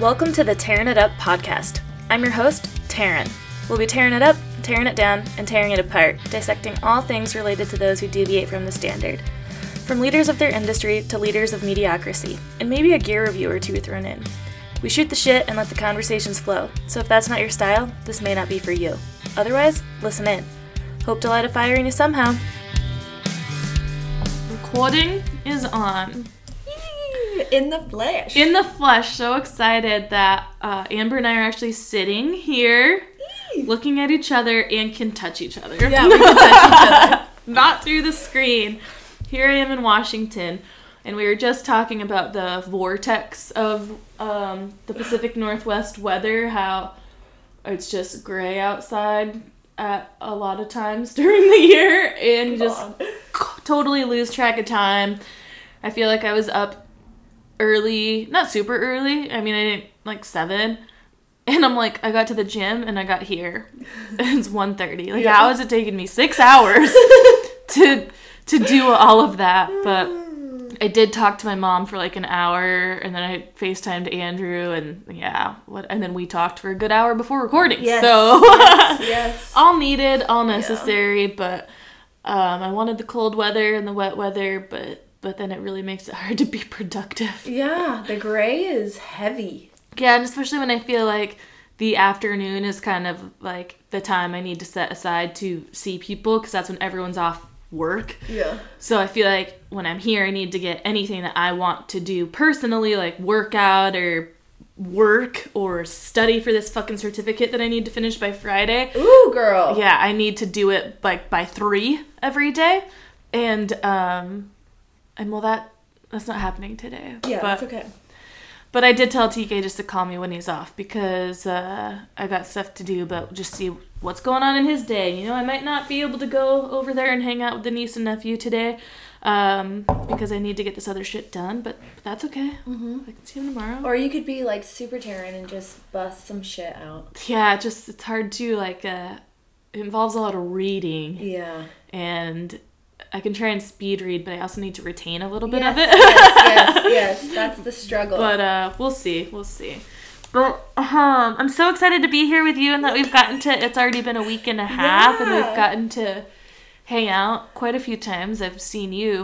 Welcome to the Tarin It Up podcast. I'm your host, Tarin. We'll be tearing it up, tearing it down, and tearing it apart, dissecting all things related to those who deviate from the standard. From leaders of their industry to leaders of mediocrity, and maybe a gear review or two thrown in. We shoot the shit and let the conversations flow, so if that's not your style, this may not be for you. Otherwise, listen in. Hope to light a fire in you somehow. Recording is on. In the flesh. In the flesh. So excited that Amber and I are actually sitting here looking at each other and can touch each other. Yeah, we can touch each other. Not through the screen. Here I am in Washington, and we were just talking about the vortex of the Pacific Northwest weather, how it's just gray outside at a lot of times during the year and totally lose track of time. I feel like I was up early, not super early. I mean, I didn't, like 7. And I'm like, I got to the gym and I got here. It's 1:30. Like, how is it taking me 6 hours to do all of that? But I did talk to my mom for like an hour, and then I FaceTimed Andrew, and and then we talked for a good hour before recording. Yes. So yes. All needed, all necessary, but I wanted the cold weather and the wet weather, but then it really makes it hard to be productive. Yeah, the gray is heavy. Yeah, and especially when I feel like the afternoon is kind of like the time I need to set aside to see people, because that's when everyone's off work. Yeah. So I feel like when I'm here, I need to get anything that I want to do personally, like workout or work or study for this fucking certificate that I need to finish by Friday. Ooh, girl. Yeah, I need to do it like by 3 every day. And that's not happening today. Yeah, that's okay. But I did tell TK just to call me when he's off, because I got stuff to do, but just see what's going on in his day. You know, I might not be able to go over there and hang out with the niece and nephew today because I need to get this other shit done, but that's okay. Mm-hmm. I can see him tomorrow. Or you could be, like, super Tarin and just bust some shit out. Yeah, it's hard to, like, it involves a lot of reading. Yeah. And I can try and speed read, but I also need to retain a little bit of it. yes. That's the struggle. But we'll see. But I'm so excited to be here with you, and that we've gotten to. It's already been a week and a half, and we've gotten to hang out quite a few times. I've seen you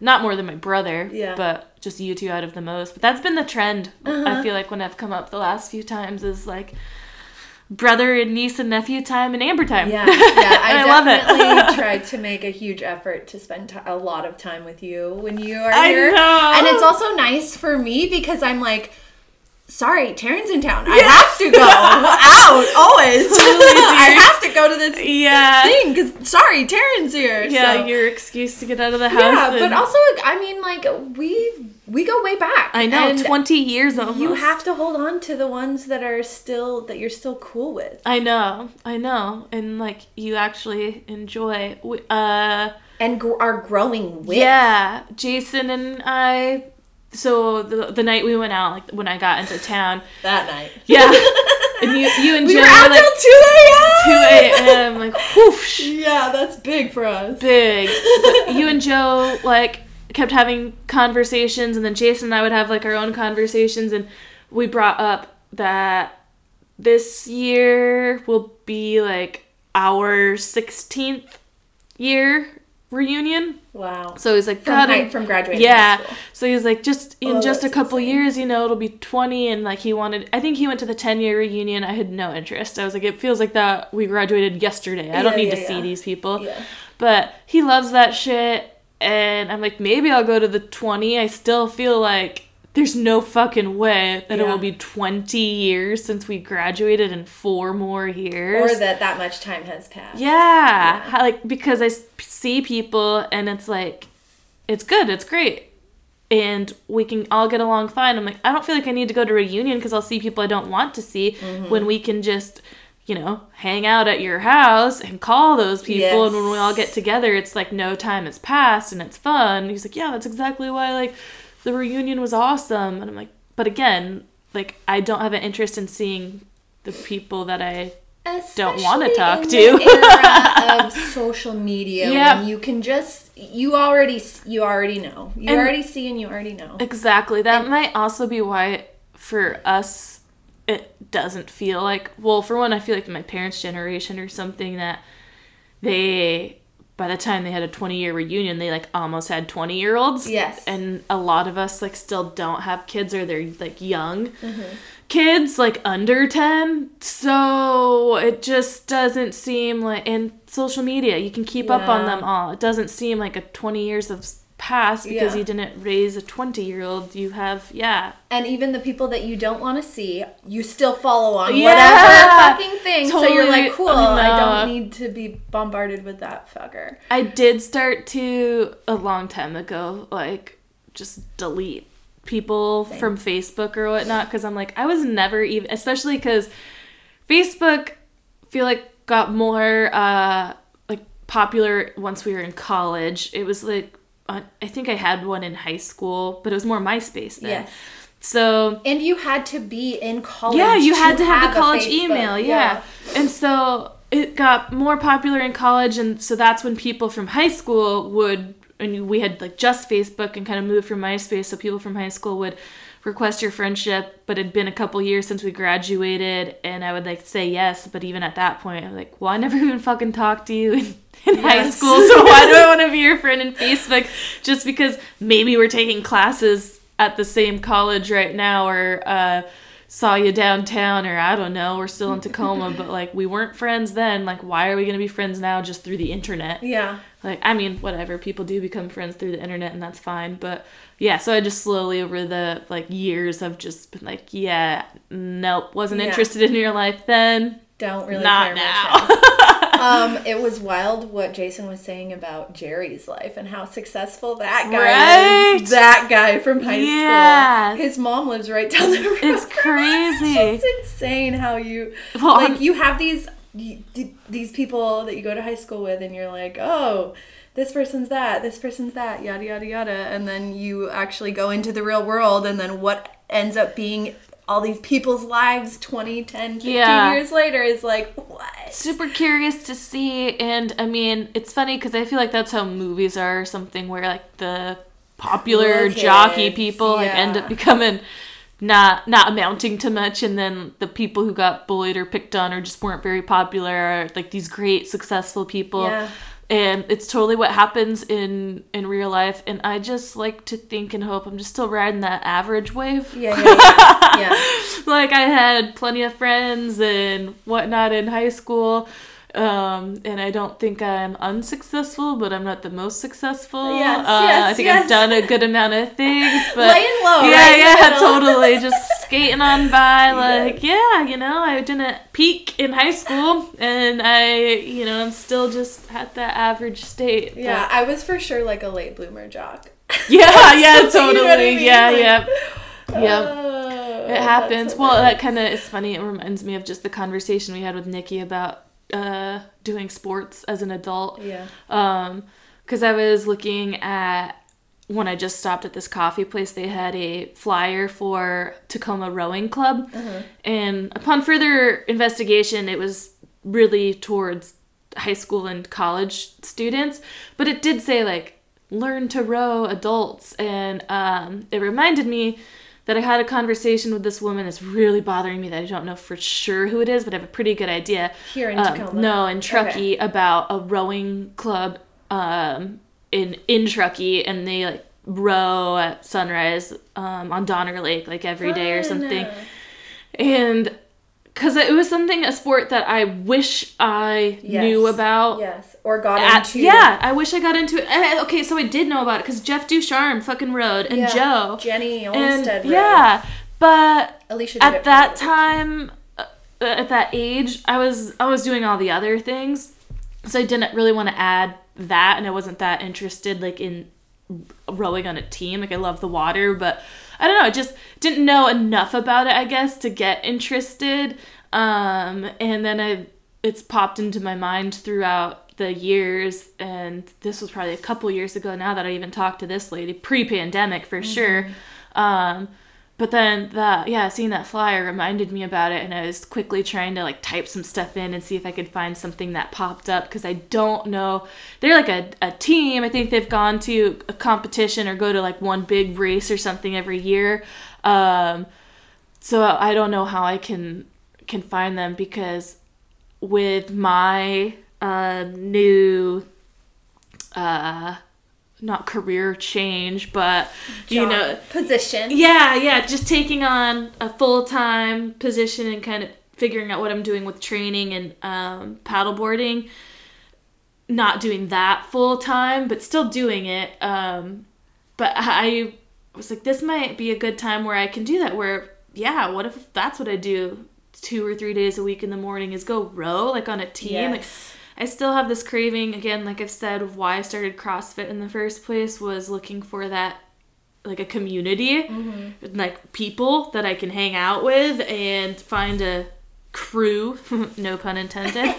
not more than my brother, but just you two out of the most. But that's been the trend. I feel like when I've come up the last few times is like brother and niece and nephew time and Amber time. Yeah, I love it. I definitely tried to make a huge effort to spend a lot of time with you when you are here. I know. And it's also nice for me because I'm like, sorry, Tarin's in town. Yeah. I have to go out always. I have to go to this thing because, sorry, Tarin's here. Yeah, so. Your excuse to get out of the house. Yeah, but also, I mean, like, we go way back. I know, 20 years almost. You have to hold on to the ones that are still, that you're still cool with. I know. And, like, you actually enjoy. And are growing with. Yeah, Jason and I. So the night we went out, like when I got into town, that night, and you and Jen were out like, till 2 a.m. Like, whoosh. Yeah, that's big for us. Big. But you and Joe like kept having conversations, and then Jason and I would have like our own conversations, and we brought up that this year will be like our 16th year reunion. Wow. So he's like, from graduating high school. So he's like, just a couple years, you know, it'll be 20, and like I think he went to the 10-year reunion. I had no interest. I was like, it feels like that we graduated yesterday. I don't need to see these people. Yeah. But he loves that shit, and I'm like, maybe I'll go to the 20. I still feel like there's no fucking way that it will be 20 years since we graduated and 4 more years. Or that much time has passed. Yeah. Like, because I see people and it's like, it's good, it's great. And we can all get along fine. I'm like, I don't feel like I need to go to a reunion because I'll see people I don't want to see when we can just, you know, hang out at your house and call those people. Yes. And when we all get together, it's like no time has passed and it's fun. And he's like, yeah, that's exactly why, like, the reunion was awesome. And I'm like, but again, like, I don't have an interest in seeing the people that I don't want to talk to. Era of social media, when you can just, you already know, you already see and you already know. Exactly. That might also be why for us, it doesn't feel like, well, for one, I feel like my parents' generation or something that they, by the time they had a 20-year reunion, they, like, almost had 20-year-olds. Yes. And a lot of us, like, still don't have kids, or they're, like, young kids, like, under 10. So it just doesn't seem like, and social media, you can keep up on them all. It doesn't seem like a 20 years of past because you didn't raise a 20-year-old. You have, and even the people that you don't want to see, you still follow on whatever fucking thing. Totally. So you're like, cool, I don't need to be bombarded with that fucker. I did start to, a long time ago, like, just delete people from Facebook or whatnot, because I'm like, I was never even, especially because Facebook, I feel like, got more, like, popular once we were in college. It was, like, I think I had one in high school, but it was more MySpace then. Yes. So, and you had to be in college. Yeah, you had to have the college email. Yeah. And so it got more popular in college, and so that's when people from high school would, and we had, like, just Facebook and kind of moved from MySpace, so people from high school would request your friendship, but it'd been a couple years since we graduated, and I would, like, say yes, but even at that point, I'm like, well, I never even fucking talked to you in high school, so why do I want to be your friend in Facebook? Just because maybe we're taking classes at the same college right now, or saw you downtown, or I don't know, we're still in Tacoma, but, like, we weren't friends then, like, why are we gonna be friends now just through the internet? Yeah. Like, I mean, whatever, people do become friends through the internet, and that's fine, but, yeah, so I just slowly over the, like, years, I've just been like, yeah, nope, wasn't interested in your life then. Don't really care now. It was wild what Jason was saying about Jerry's life and how successful that guy is. That guy from high school. His mom lives right down the road. It's crazy. It's just insane how you, well, like, you have these people that you go to high school with, and you're like, oh, this person's that, yada, yada, yada. And then you actually go into the real world, and then what ends up being all these people's lives 20, 10, 15 years later is like, what? Super curious to see. And, I mean, it's funny because I feel like that's how movies are, or something, where, like, the popular jockey people like end up becoming not amounting to much, and then the people who got bullied or picked on or just weren't very popular are, like, these great successful people. And it's totally what happens in real life, and I just like to think and hope I'm just still riding that average wave. Like, I had plenty of friends and whatnot in high school, and I don't think I'm unsuccessful, but I'm not the most successful. I think I've done a good amount of things, but laying low, totally just skating on by, like, you know, I didn't peak in high school, and I'm still just at that average state. I was for sure, like, a late bloomer jock. Totally. You know what I mean? It happens. Well, that kind of is funny. It reminds me of just the conversation we had with Nikki about doing sports as an adult. Because I was looking at, when I just stopped at this coffee place, they had a flyer for Tacoma Rowing Club, and upon further investigation, it was really towards high school and college students, but it did say, like, learn to row adults, and it reminded me that I had a conversation with this woman that's really bothering me that I don't know for sure who it is, but I have a pretty good idea. Here in Tacoma? No, in Truckee, about a rowing club in Truckee, and they, like, row at sunrise on Donner Lake, like, every day or something. And because it was something, a sport that I wish I knew about. Or got into. Yeah, I wish I got into it. And okay, so I did know about it because Jeff Ducharme fucking rode, and Joe. Jenny Olmsted rode. Yeah, but at that time, at that age, I was doing all the other things, so I didn't really want to add that, and I wasn't that interested, like, in rowing on a team. Like, I love the water, but I don't know, I just didn't know enough about it, I guess, to get interested. And then it's popped into my mind throughout the years, and this was probably a couple years ago now that I even talked to this lady, pre-pandemic for sure. But then seeing that flyer reminded me about it, and I was quickly trying to, like, type some stuff in and see if I could find something that popped up, because I don't know, they're like a team. I think they've gone to a competition or go to, like, one big race or something every year. So I don't know how I can find them, because with my new not career change, but job, you know, position. Yeah, just taking on a full-time position and kind of figuring out what I'm doing with training and paddleboarding. Not doing that full-time, but still doing it. But I was like, this might be a good time where I can do that, where, yeah, what if that's what I do 2 or 3 days a week in the morning is go row, like, on a team. Yes. Like, I still have this craving, again, like I've said, of why I started CrossFit in the first place, was looking for that, like, a community, mm-hmm. like people that I can hang out with and find a crew, no pun intended.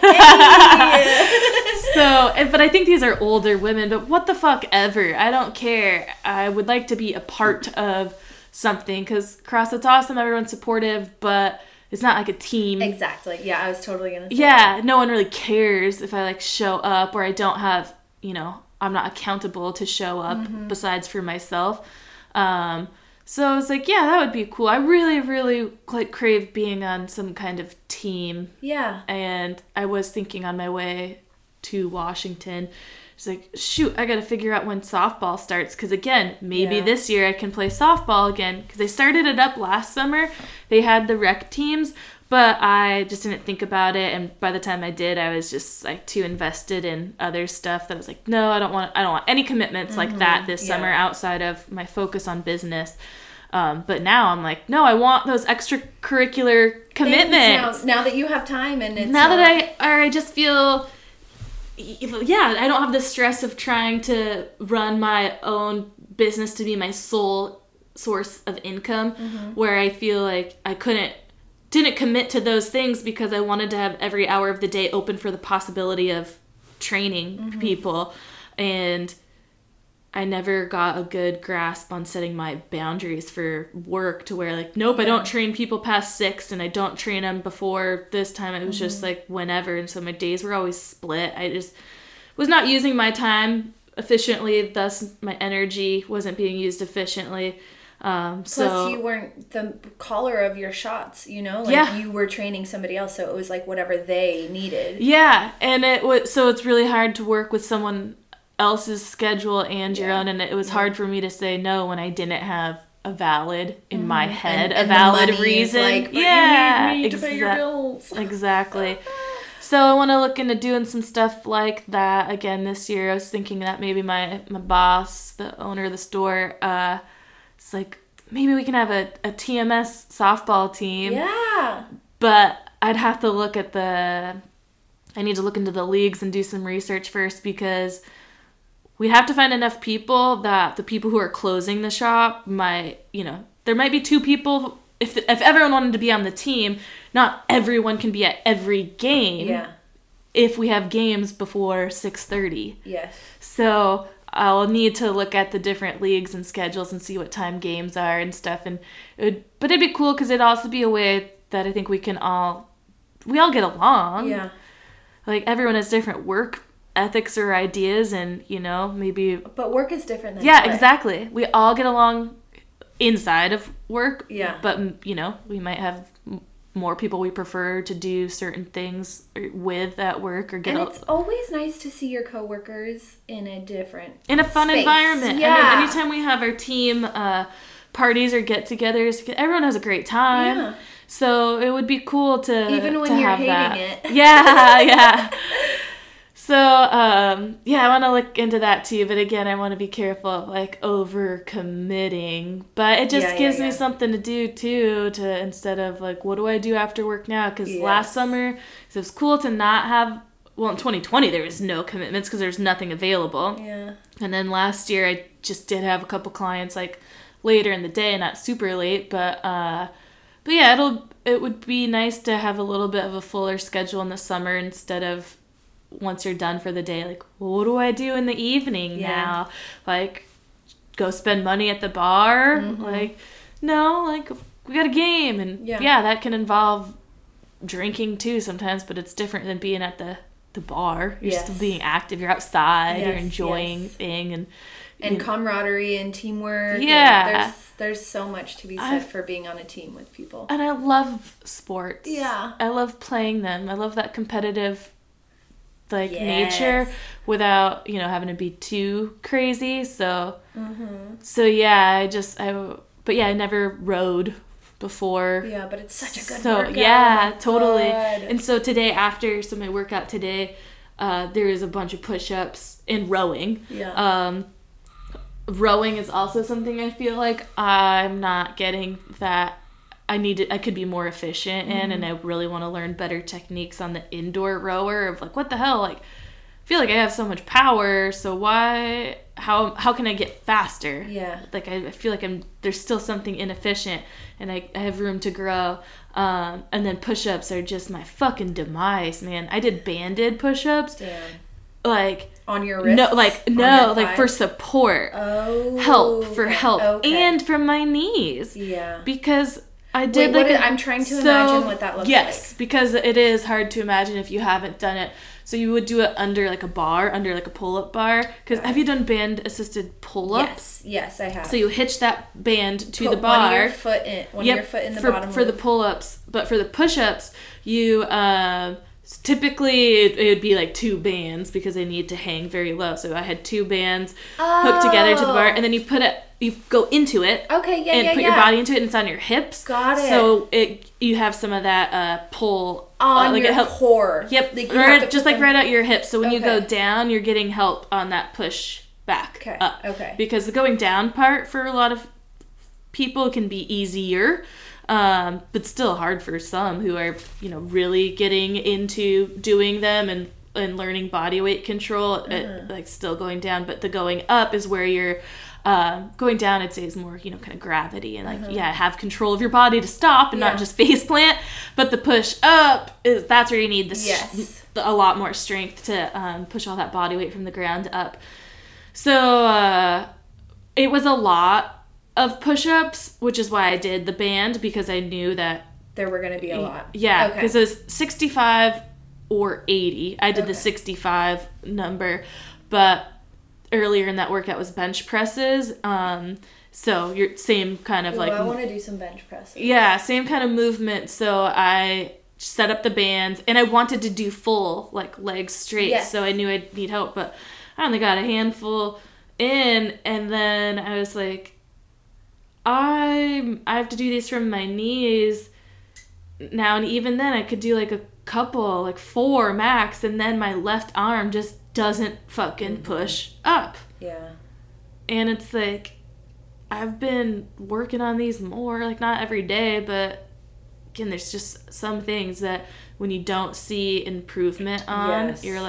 But I think these are older women, but what the fuck ever. I don't care. I would like to be a part of something, because CrossFit's awesome, everyone's supportive, but it's not like a team. Exactly. Yeah, I was totally going to say that. No one really cares if I, like, show up, or I don't have, you know, I'm not accountable to show up, mm-hmm. besides for myself. So I was like, yeah, that would be cool. I really, really, like, crave being on some kind of team. Yeah. And I was thinking on my way to Washington, it's like, shoot, I got to figure out when softball starts, because, again, maybe this year I can play softball again, because they started it up last summer. They had the rec teams, but I just didn't think about it, and by the time I did, I was just, like, too invested in other stuff that I was like, no, I don't want any commitments mm-hmm. like that this summer outside of my focus on business. But now I'm like, no, I want those extracurricular commitments. Now that you have time, and it's I just feel... Yeah, I don't have the stress of trying to run my own business to be my sole source of income, mm-hmm. where I feel like I didn't commit to those things because I wanted to have every hour of the day open for the possibility of training mm-hmm. people. And I never got a good grasp on setting my boundaries for work, to where, like, nope, I don't train people past 6, and I don't train them before this time. It was mm-hmm. just, like, whenever. And so my days were always split. I just was not using my time efficiently. Thus, my energy wasn't being used efficiently. Plus, you weren't the caller of your shots, you know? Like, you were training somebody else, so it was, like, whatever they needed. Yeah, and so it's really hard to work with someone else's schedule and your own, and it was hard for me to say no when I didn't have a valid, in my head, and a valid reason. Like, you need me to pay your bills. Exactly. So I want to look into doing some stuff like that again this year. I was thinking that maybe my boss, the owner of the store, it's like, maybe we can have a TMS softball team. Yeah. But I'd have to I need to look into the leagues and do some research first, because we'd have to find enough people that the people who are closing the shop might, you know, there might be 2 people. If everyone wanted to be on the team, not everyone can be at every game. Yeah. If we have games before 6:30. Yes. So I'll need to look at the different leagues and schedules and see what time games are and stuff. And but it'd be cool, because it'd also be a way that I think we all get along. Yeah. Like, everyone has different work ethics or ideas, and, you know, maybe... But work is different than play. Exactly. We all get along inside of work, but, you know, we might have more people we prefer to do certain things with at work, or and it's always nice to see your coworkers in a fun space. Environment. Yeah. I mean, anytime we have our team parties or get-togethers, everyone has a great time. Yeah. So it would be cool to even when you're hating it. Yeah. So, I want to look into that too, but again, I want to be careful of, like, over-committing, but it just gives me something to do too, to, instead of, like, what do I do after work now? Because last summer, it was cool to not have, well, in 2020, there was no commitments because there's nothing available. Yeah. And then last year, I just did have a couple clients, like, later in the day, not super late, but yeah, it would be nice to have a little bit of a fuller schedule in the summer, instead of, once you're done for the day, like, well, what do I do in the evening now? Like, go spend money at the bar? Mm-hmm. Like, no, like, we got a game. And, that can involve drinking, too, sometimes, but it's different than being at the bar. You're still being active. You're outside. You're enjoying thing. And and camaraderie and teamwork. Yeah. There's so much to be said for being on a team with people. And I love sports. Yeah. I love playing them. I love that competitive, nature without, having to be too crazy. So, I never rode before. Yeah, but it's such a good workout. Yeah, totally. Good. And so today my workout today, there is a bunch of push-ups and rowing. Yeah. Rowing is also something I feel like I'm not getting that I could be more efficient in, and I really want to learn better techniques on the indoor rower of what the hell, I feel like I have so much power, so how can I get faster? Yeah. I feel like there's still something inefficient, and I have room to grow. And then push-ups are just my fucking demise, man. I did banded push-ups. Damn. On your wrist? No, for support. Oh. Help. Okay. And for my knees. Yeah. Because I did I'm trying to imagine what that looks like. Yes, because it is hard to imagine if you haven't done it. So you would do it under a bar, under a pull-up bar. Because have you done band-assisted pull-ups? Yes, I have. So you hitch that band to the bar. One of your foot in the bottom. For the pull-ups. But for the push-ups, you... typically, it would be two bands because they need to hang very low. So I had two bands hooked together to the bar, and then you put it. You go into it. Okay, yeah, and put your body into it, and it's on your hips. Got it. So you have some of that pull on your core. Yep, right out your hips. So when you go down, you're getting help on that push back up. Okay. Because the going down part for a lot of people can be easier. But still hard for some who are, really getting into doing them and learning body weight control, still going down. But the going up is where you're going down, I'd say, is more, kind of gravity and have control of your body to stop and not just face plant. But the push up is that's where you need a lot more strength to push all that body weight from the ground up. So it was a lot of push-ups, which is why I did the band, because I knew that there were going to be a lot. Yeah, because it was 65 or 80. I did the 65 number, but earlier in that workout was bench presses. So your same kind of I want to do some bench presses. Yeah, same kind of movement. So I set up the bands, and I wanted to do full legs straight. Yes. So I knew I'd need help, but I only got a handful in, and then I was like, I have to do these from my knees now, and even then I could do a couple, four max, and then my left arm just doesn't fucking push up. Yeah. And it's I've been working on these more, not every day, but again, there's just some things that when you don't see improvement on, you're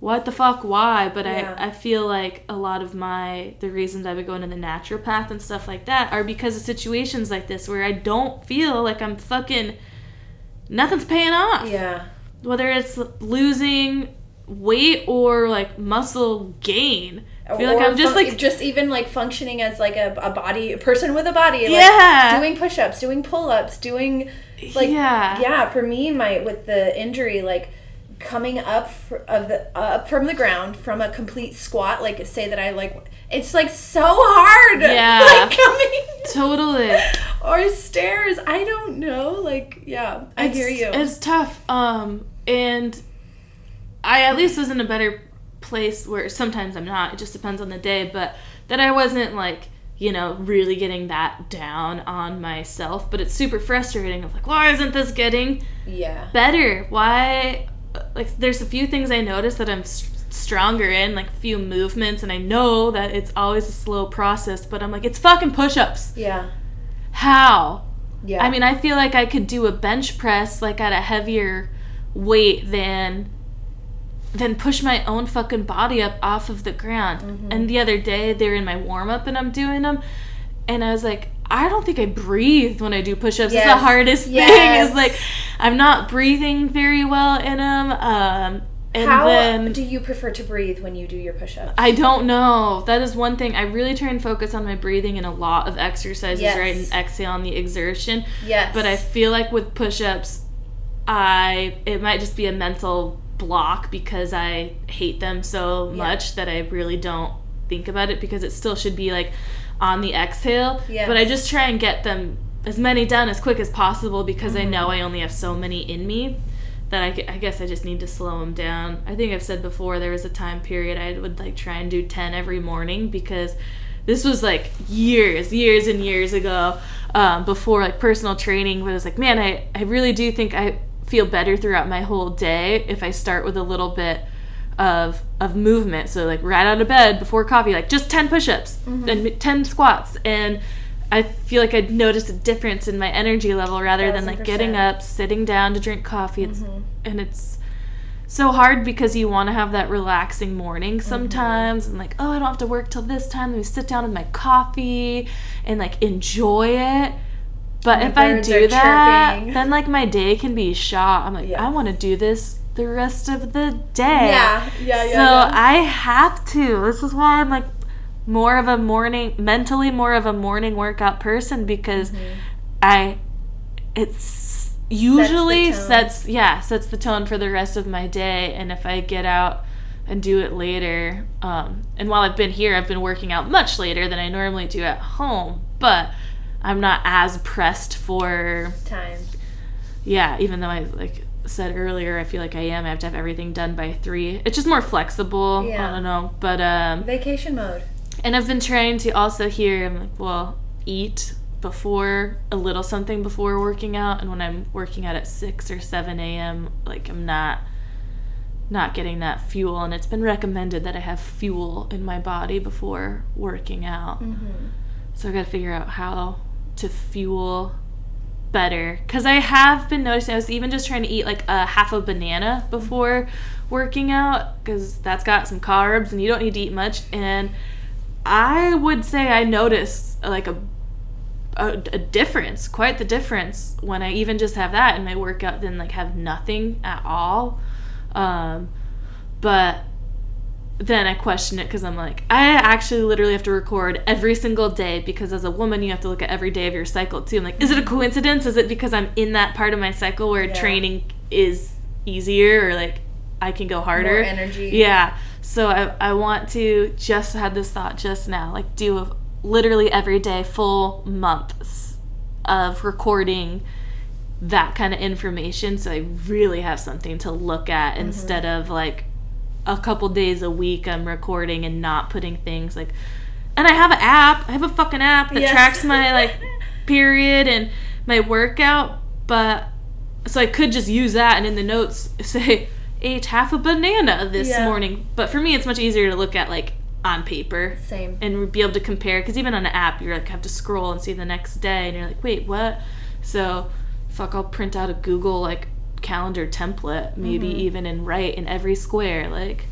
what the fuck, why? But yeah. I feel a lot of the reasons I've been going to the naturopath and stuff like that are because of situations like this where I don't feel I'm fucking, nothing's paying off. Yeah. Whether it's losing weight or muscle gain. I feel I'm just just even functioning as a person with a body. Doing push-ups, doing pull-ups, doing for me, with the injury, coming up from the ground from a complete squat, say that I it's so hard. Yeah. Coming. Totally. Or stairs. I don't know. I hear you. It's tough. And I at least was in a better place where sometimes I'm not. It just depends on the day. But that I wasn't really getting that down on myself. But it's super frustrating. I'm why isn't this getting better? Why? There's a few things I notice that I'm stronger in, few movements, and I know that it's always a slow process, but I'm it's fucking push-ups. Yeah. How? Yeah. I mean, I feel like I could do a bench press, at a heavier weight than push my own fucking body up off of the ground. Mm-hmm. And the other day, they're in my warm-up, and I'm doing them, and I was I don't think I breathe when I do push-ups. Yes. It's the hardest thing. Is I'm not breathing very well in them. And how then, do you prefer to breathe when you do your push-ups? I don't know. That is one thing. I really try and focus on my breathing in a lot of exercises, right? And exhale on the exertion. Yes. But I feel with push-ups, it might just be a mental block because I hate them so much that I really don't think about it because it still should be like on the exhale. Yes. But I just try and get them as many done as quick as possible because I know I only have so many in me that I guess I just need to slow them down. I think I've said before there was a time period I would like try and do 10 every morning because this was like years and years ago before like personal training, but I was like, man, I really do think I feel better throughout my whole day if I start with a little bit of movement. So like right out of bed before coffee, like just 10 push-ups and 10 squats, and I feel like I'd notice a difference in my energy level rather 1,000%. Than like getting up, sitting down to drink coffee. It's, and it's so hard because you want to have that relaxing morning sometimes and like, oh, I don't have to work till this time. Let me sit down with my coffee and like enjoy it. But if I do that, then like my day can be shot. I'm like, I want to do this the rest of the day. So I have to. This is why I'm like, more of a morning workout person because it's usually sets the tone for the rest of my day. And if I get out and do it later, and while I've been here, I've been working out much later than I normally do at home, but I'm not as pressed for time. Yeah, even though I like said earlier, I feel like I have to have everything done by 3. It's just more flexible. Yeah. I don't know, but vacation mode. And I've been trying to also here, I'm like, well, eat before, a little something before working out. And when I'm working out at 6 or 7 a.m., like I'm not getting that fuel. And it's been recommended that I have fuel in my body before working out. So I've got to figure out how to fuel better. Because I have been noticing, I was even just trying to eat like a half a banana before working out because that's got some carbs and you don't need to eat much. And I would say I noticed like a difference, quite the difference, when I even just have that in my workout than like have nothing at all. But then I question it because I'm like, I actually literally have to record every single day because as a woman you have to look at every day of your cycle too. I'm like, is it a coincidence? Is it because I'm in that part of my cycle where training is easier or like I can go harder? More energy. Yeah. So I want to, just had this thought just now, like do literally every day, full months of recording that kind of information so I really have something to look at instead of like a couple days a week I'm recording and not putting things like, and I have an app, I have a fucking app that tracks my like period and my workout, but so I could just use that and in the notes say, ate half a banana this morning. But for me, it's much easier to look at, like, on paper. Same. And be able to compare. Because even on an app, you like have to scroll and see the next day. And you're like, wait, what? So, fuck, I'll print out a Google, like, calendar template. Maybe even and write in every square, like,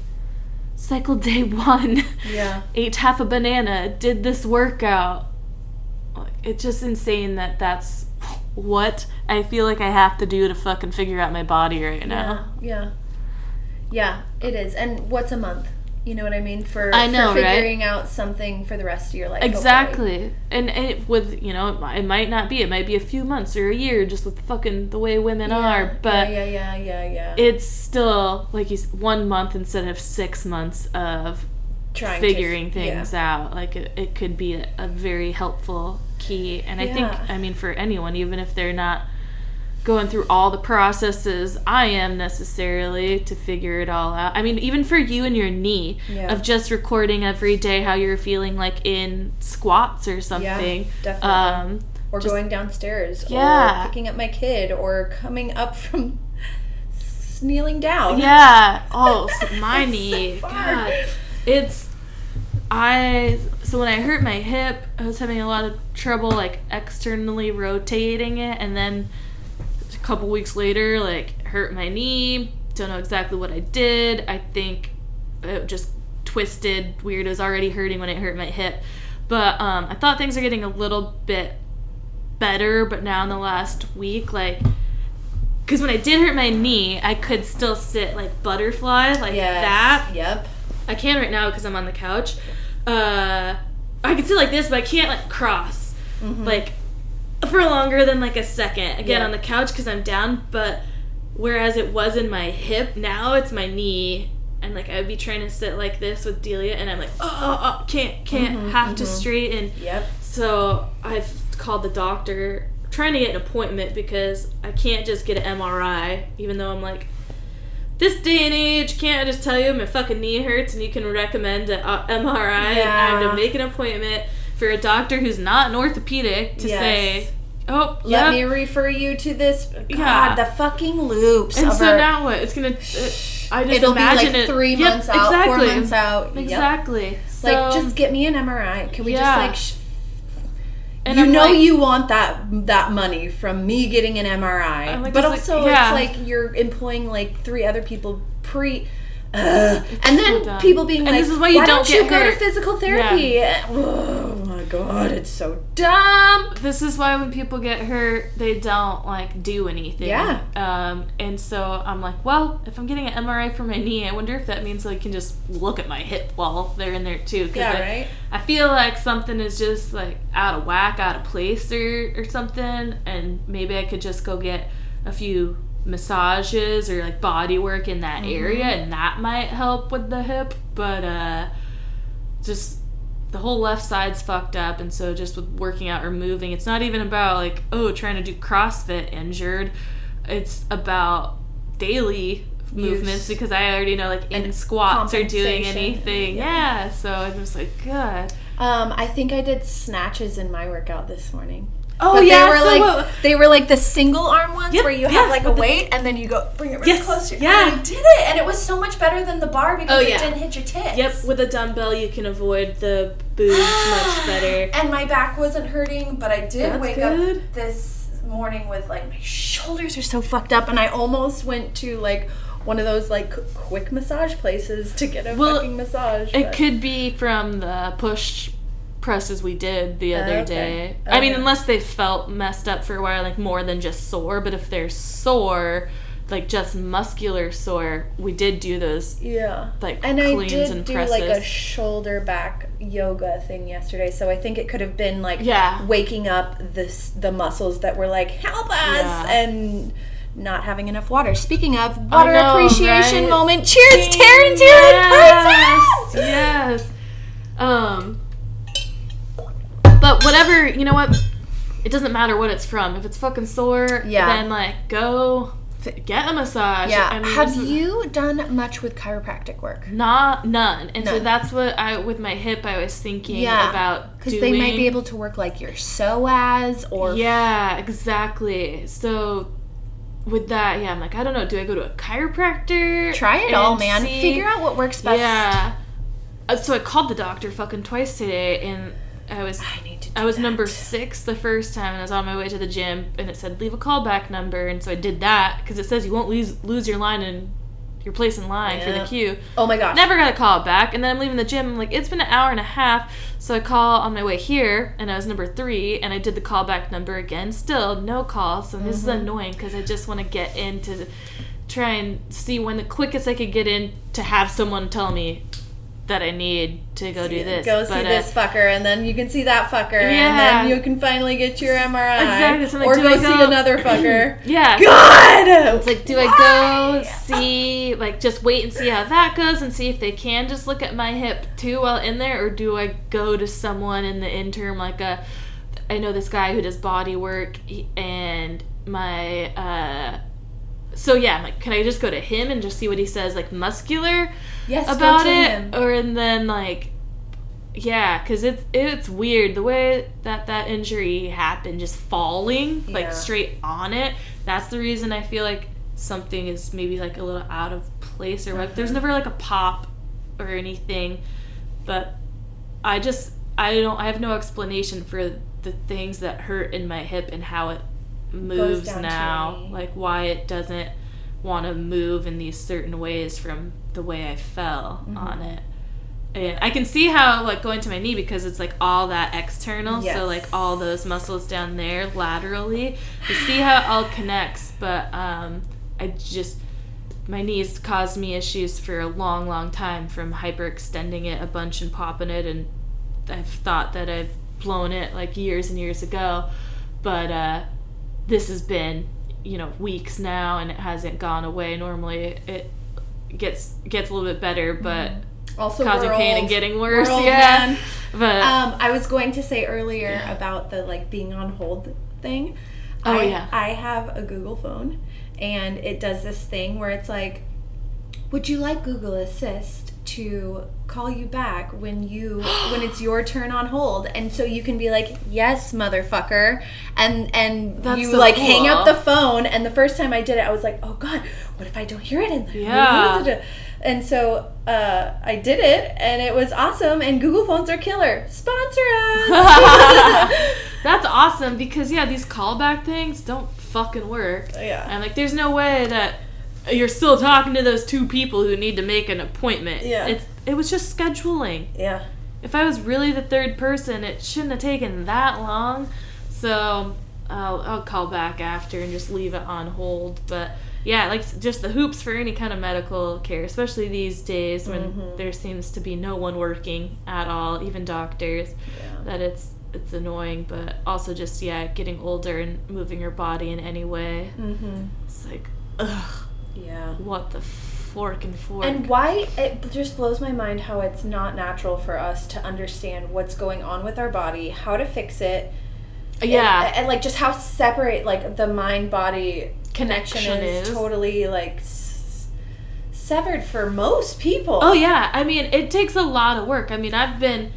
cycle day 1. Yeah. Ate half a banana. Did this workout. Like, it's just insane that that's what I feel like I have to do to fucking figure out my body right now. Yeah. Yeah, it is. And what's a month? You know what I mean? For figuring out something for the rest of your life. Exactly. Hopefully. And it, with, you know, it might not be. It might be a few months or a year just with fucking the way women are. But yeah. It's still, like, 1 month instead of 6 months of figuring things out. Like, it could be a very helpful key. And I think, I mean, for anyone, even if they're not going through all the processes I am necessarily to figure it all out. I mean, even for you and your knee, of just recording every day how you're feeling like in squats or something. Yeah, definitely. Or just going downstairs. Yeah. Or picking up my kid or coming up from kneeling down. Yeah. Oh, my knee. So God. So when I hurt my hip, I was having a lot of trouble like externally rotating it, and then couple weeks later, like, hurt my knee, don't know exactly what I did, I think it just twisted weird, it was already hurting when it hurt my hip, but I thought things are getting a little bit better, but now in the last week, like, because when I did hurt my knee, I could still sit, like, butterfly, like that. Yep. I can right now because I'm on the couch. I can sit like this, but I can't, like, cross. Like, for longer than like a second again on the couch because I'm down, but whereas it was in my hip, now it's my knee and like I'd be trying to sit like this with Delia, and I'm like, oh can't mm-hmm, have mm-hmm. to straighten. Yep. So I've called the doctor, trying to get an appointment because I can't just get an MRI, even though I'm like, this day and age, can't I just tell you my fucking knee hurts and you can recommend an MRI? Yeah. And I have to make an appointment for a doctor who's not an orthopedic to yes. say, oh, let yep. me refer you to this. God, yeah. the fucking loops. And so now what? It's going to... I just It'll imagine be like three it. Months yep, out, exactly. 4 months out. Exactly. Yep. So, like, just get me an MRI. Can we yeah. just, like... And you I'm know like, you want that money from me getting an MRI. Like, but also, like, yeah. it's like you're employing, like, three other people pre... and then so people being and like, this is why you don't get you go hurt? To physical therapy? Yeah. Oh my god, it's so dumb. This is why when people get hurt, they don't like do anything. Yeah. And so I'm like, well, if I'm getting an MRI for my knee, I wonder if that means like I can just look at my hip while they're in there too. Cause yeah. Like, right. I feel like something is just like out of whack, out of place, or something, and maybe I could just go get a few massages or like body work in that area, and that might help with the hip. But just the whole left side's fucked up, and so just with working out or moving, it's not even about like, oh, trying to do CrossFit injured. It's about daily movements, because I already know like in squats or doing anything. Yeah. So I'm just like, good. I think I did snatches in my workout this morning. Oh, but yeah. They were like the single arm ones, yep, where you have like a weight and then you go bring it really close to your yeah. and I did it, and it was so much better than the bar because it didn't hit your tits. Yep, with a dumbbell you can avoid the boobs much better. And my back wasn't hurting, but I did wake good. Up this morning with like my shoulders are so fucked up, and I almost went to like one of those like quick massage places to get a fucking massage. But. It could be from the push presses we did the other day. Okay. I mean, unless they felt messed up for a while, like more than just sore, but if they're sore, like just muscular sore, we did do those like and cleans and presses. I did do like a shoulder back yoga thing yesterday, so I think it could have been like waking up the muscles that were like, help us, and not having enough water. Speaking of water appreciation moment, cheers, Tarin, yes! Tarin, yes! But whatever, you know what? It doesn't matter what it's from. If it's fucking sore, then like go get a massage. Yeah. I mean, have you done much with chiropractic work? None. And so that's what I, with my hip, I was thinking about doing. Because they might be able to work like your psoas or. Yeah, exactly. So with that, I'm like, I don't know. Do I go to a chiropractor? Try it all, man. Figure out what works best. Yeah. So I called the doctor fucking twice today, and I was number 6 the first time, and I was on my way to the gym, and it said leave a callback number, and so I did that because it says you won't lose your line and your place in line for the queue. Oh my gosh! Never got a call back, and then I'm leaving the gym. I'm like, it's been an hour and a half, so I call on my way here, and I was number 3, and I did the callback number again. Still no call, so this is annoying because I just want to get in to try and see when the quickest I could get in to have someone tell me that I need to go do this. Go see this fucker, and then you can see that fucker, and then you can finally get your MRI. Exactly. So like, or go see another fucker. Yeah. God! It's like, do why? I go see, like, just wait and see how that goes and see if they can just look at my hip, too, while in there, or do I go to someone in the interim, like I know this guy who does body work, and my, so yeah, I'm like, can I just go to him and just see what he says, like muscular about it, him. Or and then like, because it's weird the way that injury happened, just falling like straight on it. That's the reason I feel like something is maybe like a little out of place, or like there's never like a pop or anything, but I have no explanation for the things that hurt in my hip and how it moves now, like why it doesn't want to move in these certain ways from the way I fell on it. And I can see how like going to my knee, because it's like all that external, so like all those muscles down there laterally, to see how it all connects. But I just, my knees caused me issues for a long time from hyperextending it a bunch and popping it, and I've thought that I've blown it like years and years ago, but this has been, you know, weeks now, and it hasn't gone away. Normally it gets a little bit better, but also causing pain and getting worse. Yeah. But I was going to say earlier about the like being on hold thing. I have a Google phone, and it does this thing where it's like, would you like Google Assist to call you back when it's your turn on hold? And so you can be like, yes, motherfucker, and that's you so like cool. Hang up the phone. And the first time I did it, I was like, oh god, what if I don't hear it? And yeah. And so I did it, and it was awesome. And Google phones are killer. Sponsor us. That's awesome, because these callback things don't fucking work. Yeah. And like, there's no way that you're still talking to those two people who need to make an appointment. Yeah. It was just scheduling. Yeah. If I was really the third person, it shouldn't have taken that long. So I'll call back after and just leave it on hold. But yeah, like just the hoops for any kind of medical care, especially these days when there seems to be no one working at all, even doctors. Yeah. That it's annoying, but also just, getting older and moving your body in any way. Mm-hmm. It's like, ugh. Yeah. What the fork. And why, it just blows my mind how it's not natural for us to understand what's going on with our body, how to fix it. Yeah. And like, just how separate, like, the mind-body connection is totally, like, severed for most people. Oh, yeah. I mean, it takes a lot of work. I mean, I've been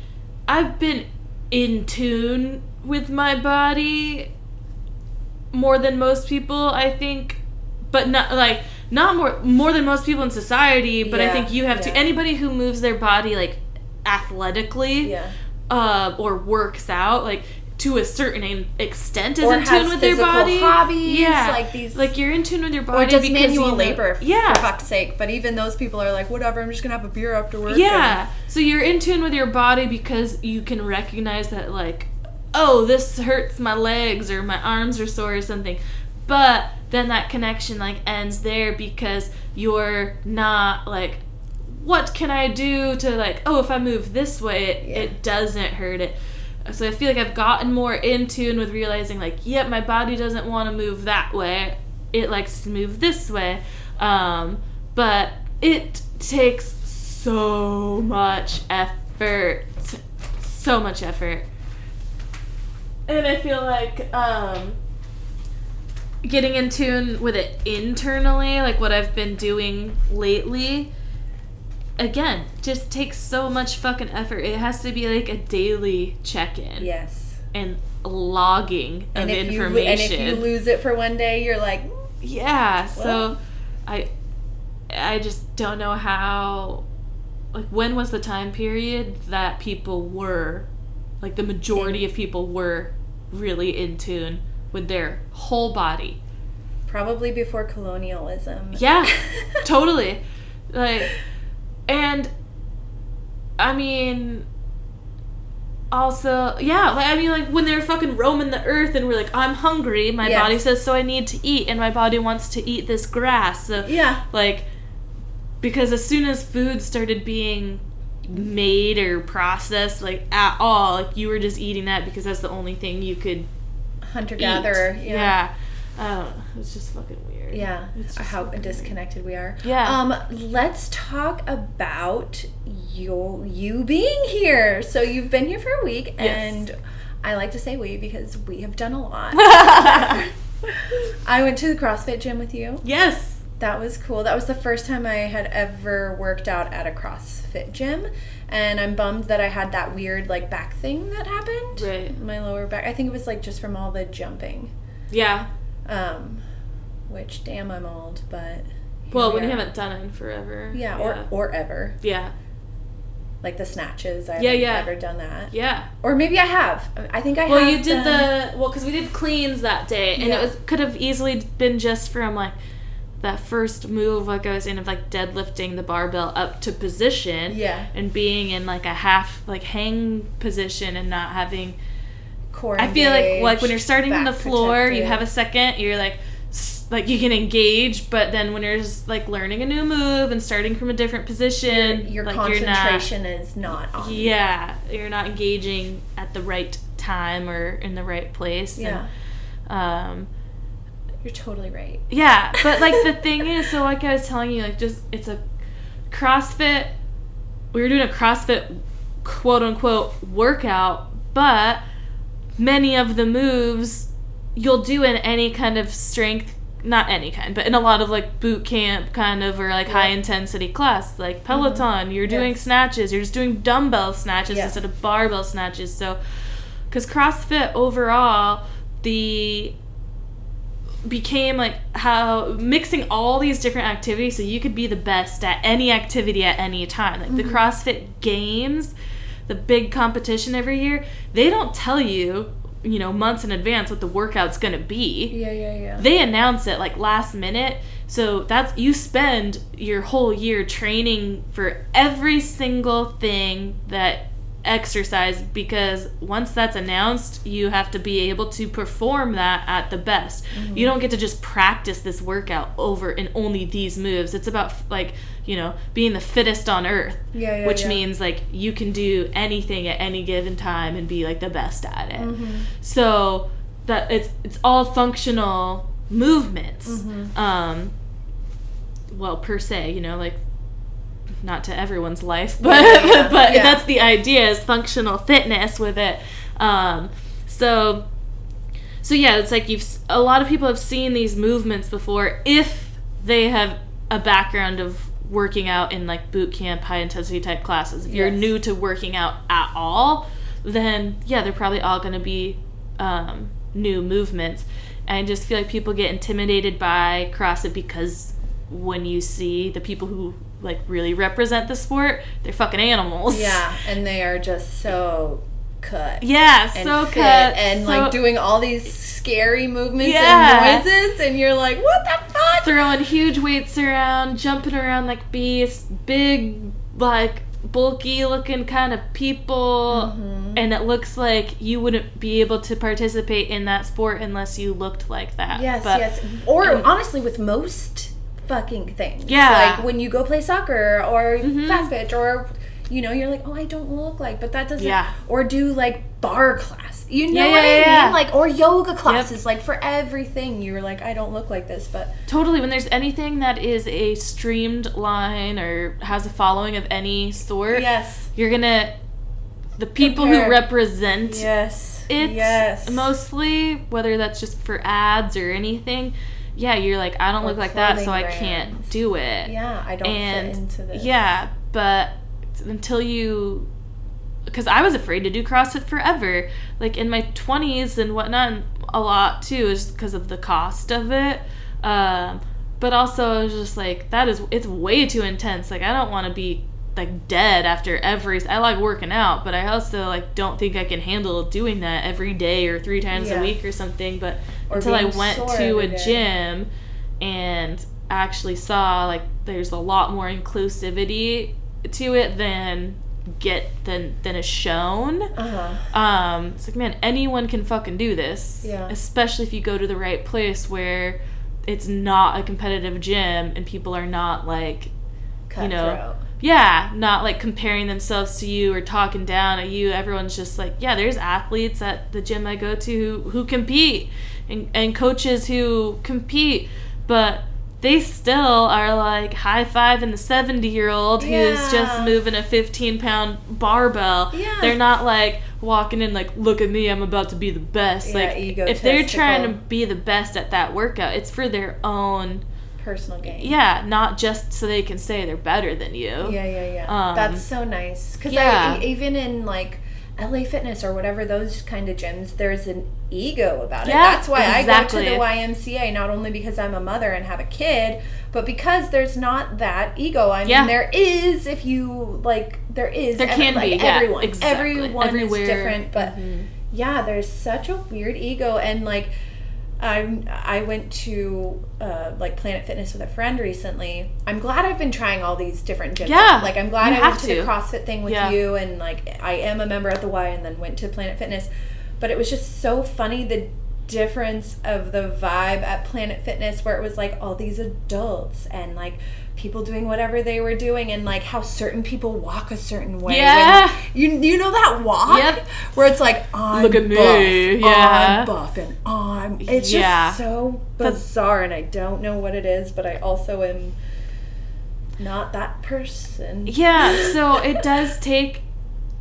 in tune with my body more than most people, I think. But not more than most people in society, but I think you have to. Anybody who moves their body, like, athletically or works out, like, to a certain extent, is or in tune with their body. Or has physical hobbies. Yeah. Like, these... Like, you're in tune with your body. Or does manual labor, for fuck's sake. But even those people are like, whatever, I'm just going to have a beer afterwards. Yeah. So you're in tune with your body because you can recognize that, like, oh, this hurts my legs or my arms are sore or something. But then that connection, like, ends there because you're not, like, what can I do to, like, oh, if I move this way, it doesn't hurt it. So I feel like I've gotten more in tune with realizing, like, my body doesn't want to move that way. It likes to move this way. But it takes so much effort. So much effort. And I feel like, getting in tune with it internally, like what I've been doing lately, again, just takes so much fucking effort. It has to be like a daily check-in. Yes. And logging of information. And if you lose it for one day, you're like... Yeah, well. So I just don't know how... Like, when was the time period that people were... Like, the majority of people were really in tune with their whole body. Probably before colonialism. Yeah, totally. Like, and, I mean, also, when they're fucking roaming the earth and we're like, I'm hungry, my body says, so I need to eat, and my body wants to eat this grass. So, like, because as soon as food started being made or processed, like, at all, like, you were just eating that because that's the only thing you could hunter-gatherer. Yeah. It's just fucking weird. Yeah. How disconnected we are. Yeah. Let's talk about you being here. So you've been here for a week, and I like to say we because we have done a lot. I went to the CrossFit gym with you. Yes. That was cool. That was the first time I had ever worked out at a CrossFit gym. And I'm bummed that I had that weird, like, back thing that happened. Right. My lower back. I think it was, like, just from all the jumping. Yeah. Which, damn, I'm old, but... Well, when you haven't done it in forever. Yeah, or ever. Yeah. Like, the snatches. I haven't ever done that. Yeah. Or maybe I have. I think I have. Well, you did because we did cleans that day. And it could have easily been just from, like... That first move, like I was in, of, like, deadlifting the barbell up to position. Yeah. And being in, like, a half, like, hang position and not having... Core engaged, I feel like when you're starting on the floor, protected. You have a second, you're, like, you can engage, but then when you're, just, like, learning a new move and starting from a different position... Your like, concentration is not on. Yeah. You're not engaging at the right time or in the right place. Yeah. And, You're totally right. Yeah, but, like, the thing is, so, like I was telling you, like, just, it's a CrossFit, we were doing a CrossFit quote-unquote workout, but many of the moves you'll do in any kind of strength, not any kind, but in a lot of like boot camp kind of, or like high intensity class, like Peloton, you're doing snatches, you're just doing dumbbell snatches instead of barbell snatches. So, because CrossFit overall, became like how mixing all these different activities so you could be the best at any activity at any time. Like the CrossFit Games, the big competition every year, they don't tell you, you know, months in advance what the workout's going to be. They announce it like last minute. So that's, you spend your whole year training for every single thing that exercise, because once that's announced, you have to be able to perform that at the best. You don't get to just practice this workout over and only these moves. It's about like, you know, being the fittest on earth, which means like you can do anything at any given time and be like the best at it. So that it's all functional movements, well, per se, you know, like not to everyone's life, but that's the idea, is functional fitness with it. So yeah, it's like a lot of people have seen these movements before if they have a background of working out in like boot camp, high intensity type classes. If you're new to working out at all, then yeah, they're probably all going to be new movements. And I just feel like people get intimidated by CrossFit because when you see the people who like really represent the sport, they're fucking animals. Yeah, and they are just so cut. Yeah, and so cut. And so, like, doing all these scary movements and noises, and you're like, what the fuck? Throwing huge weights around, jumping around like beasts, big, like, bulky looking kind of people, and it looks like you wouldn't be able to participate in that sport unless you looked like that. Yes. Or, honestly, with most fucking things. Yeah. Like when you go play soccer or fast pitch, or, you know, you're like, oh, I don't look like, but that doesn't. Yeah. Or do like bar class. You know what I mean? Yeah. Like, or yoga classes. Yep. Like for everything, you're like, I don't look like this, but. Totally. When there's anything that is a streamed line or has a following of any sort, you're going to. The people who represent it mostly, whether that's just for ads or anything. Yeah, you're like, I don't look like that, so brands. I can't do it. Yeah, I don't fit into this. Yeah, but until you... Because I was afraid to do CrossFit forever. Like, in my 20s and whatnot, and a lot, too, is because of the cost of it. But also, it's just like, it's way too intense. Like, I don't want to be, like, dead after every... I like working out, but I also, like, don't think I can handle doing that every day or 3 times a week or something, but... Until I went to a gym and actually saw, like, there's a lot more inclusivity to it than is shown. It's like, man, anyone can fucking do this. Yeah. Especially if you go to the right place where it's not a competitive gym and people are not, like, cut, you know... Throat. Yeah, not, like, comparing themselves to you or talking down at you. Everyone's just like, yeah, there's athletes at the gym I go to who compete and coaches who compete, but they still are, like, high-fiving the 70-year-old who's just moving a 15-pound barbell. Yeah. They're not, like, walking in, like, look at me, I'm about to be the best. Yeah, like, if they're trying to be the best at that workout, it's for their own... personal gain. Yeah, not just so they can say they're better than you. Yeah. That's so nice. Because even in, like, LA Fitness or whatever, those kind of gyms, there's an ego about it. That's why exactly. I go to the YMCA, not only because I'm a mother and have a kid, but because there's not that ego. I mean, there is, if you, like, there can be. Everyone. Exactly. Everyone is different. But, yeah, there's such a weird ego. And, like, I went to, like, Planet Fitness with a friend recently. I'm glad I've been trying all these different gyms. Yeah. Like, I'm glad I went to the CrossFit thing with you, and, like, I am a member at the Y and then went to Planet Fitness. But it was just so funny, the difference of the vibe at Planet Fitness, where it was, like, all these adults and, like, people doing whatever they were doing, and, like, how certain people walk a certain way. Yeah. You know that walk? Yep. Where it's like, I'm look at buff, me. Yeah. I'm buff, and I'm... It's just so bizarre, and I don't know what it is, but I also am... not that person. Yeah, so it does take,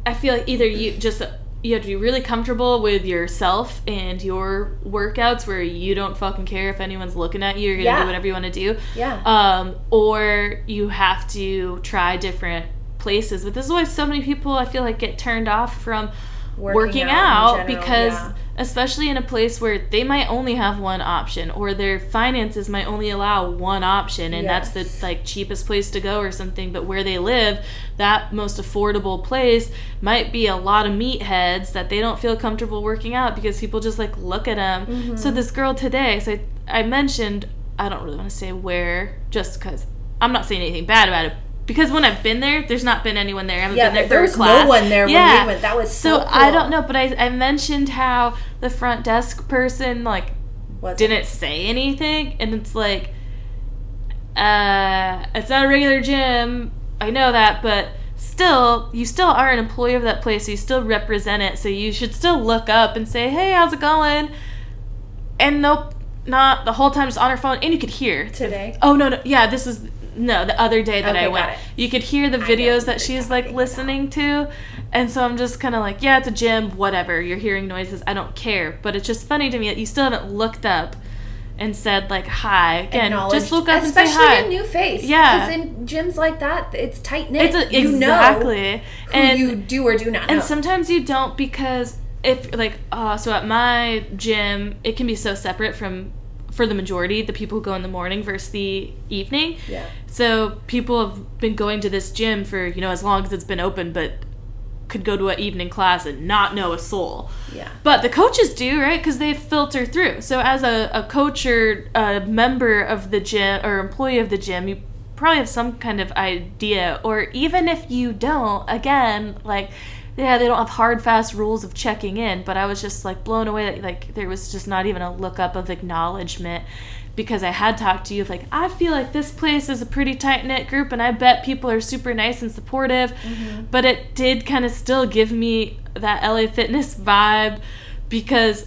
I feel like either you have to be really comfortable with yourself and your workouts where you don't fucking care if anyone's looking at you. You're going to do whatever you want to do. Yeah. Or you have to try different places. But this is why so many people, I feel like, get turned off from working out in general, because especially in a place where they might only have one option or their finances might only allow one option, and that's the like cheapest place to go or something, but where they live, that most affordable place might be a lot of meatheads that they don't feel comfortable working out because people just like look at them. Mm-hmm. So this girl today, so I mentioned, I don't really want to say where, just because I'm not saying anything bad about it, because when I've been there, there's not been anyone there. I haven't been there third class. There was no one there when we went. That was so cool. I don't know, but I mentioned how the front desk person, like, didn't say anything. And it's like, it's not a regular gym. I know that, but still, you still are an employee of that place. So you still represent it. So you should still look up and say, hey, how's it going? And nope, not the whole time. Just on her phone. And you could hear. Today? Oh, no. Yeah, this is... No, the other day that I went. You could hear the videos that she's, like, listening to. And so I'm just kind of like, yeah, it's a gym, whatever. You're hearing noises. I don't care. But it's just funny to me that you still haven't looked up and said, like, hi. Again, just look up and say hi. Especially a new face. Yeah. Because in gyms like that, it's tight-knit. Exactly. And you do or do not know. And sometimes you don't because if, like, so at my gym, it can be so separate from... for the majority, the people who go in the morning versus the evening. Yeah. So people have been going to this gym for, you know, as long as it's been open, but could go to an evening class and not know a soul. Yeah. But the coaches do, right? Because they filter through. So as a coach or a member of the gym or employee of the gym, you probably have some kind of idea. Or even if you don't, again, like... Yeah, they don't have hard, fast rules of checking in, but I was just, like, blown away that, like, there was just not even a lookup of acknowledgement because I had talked to you of, like, I feel like this place is a pretty tight-knit group, and I bet people are super nice and supportive, mm-hmm. but it did kind of still give me that LA Fitness vibe because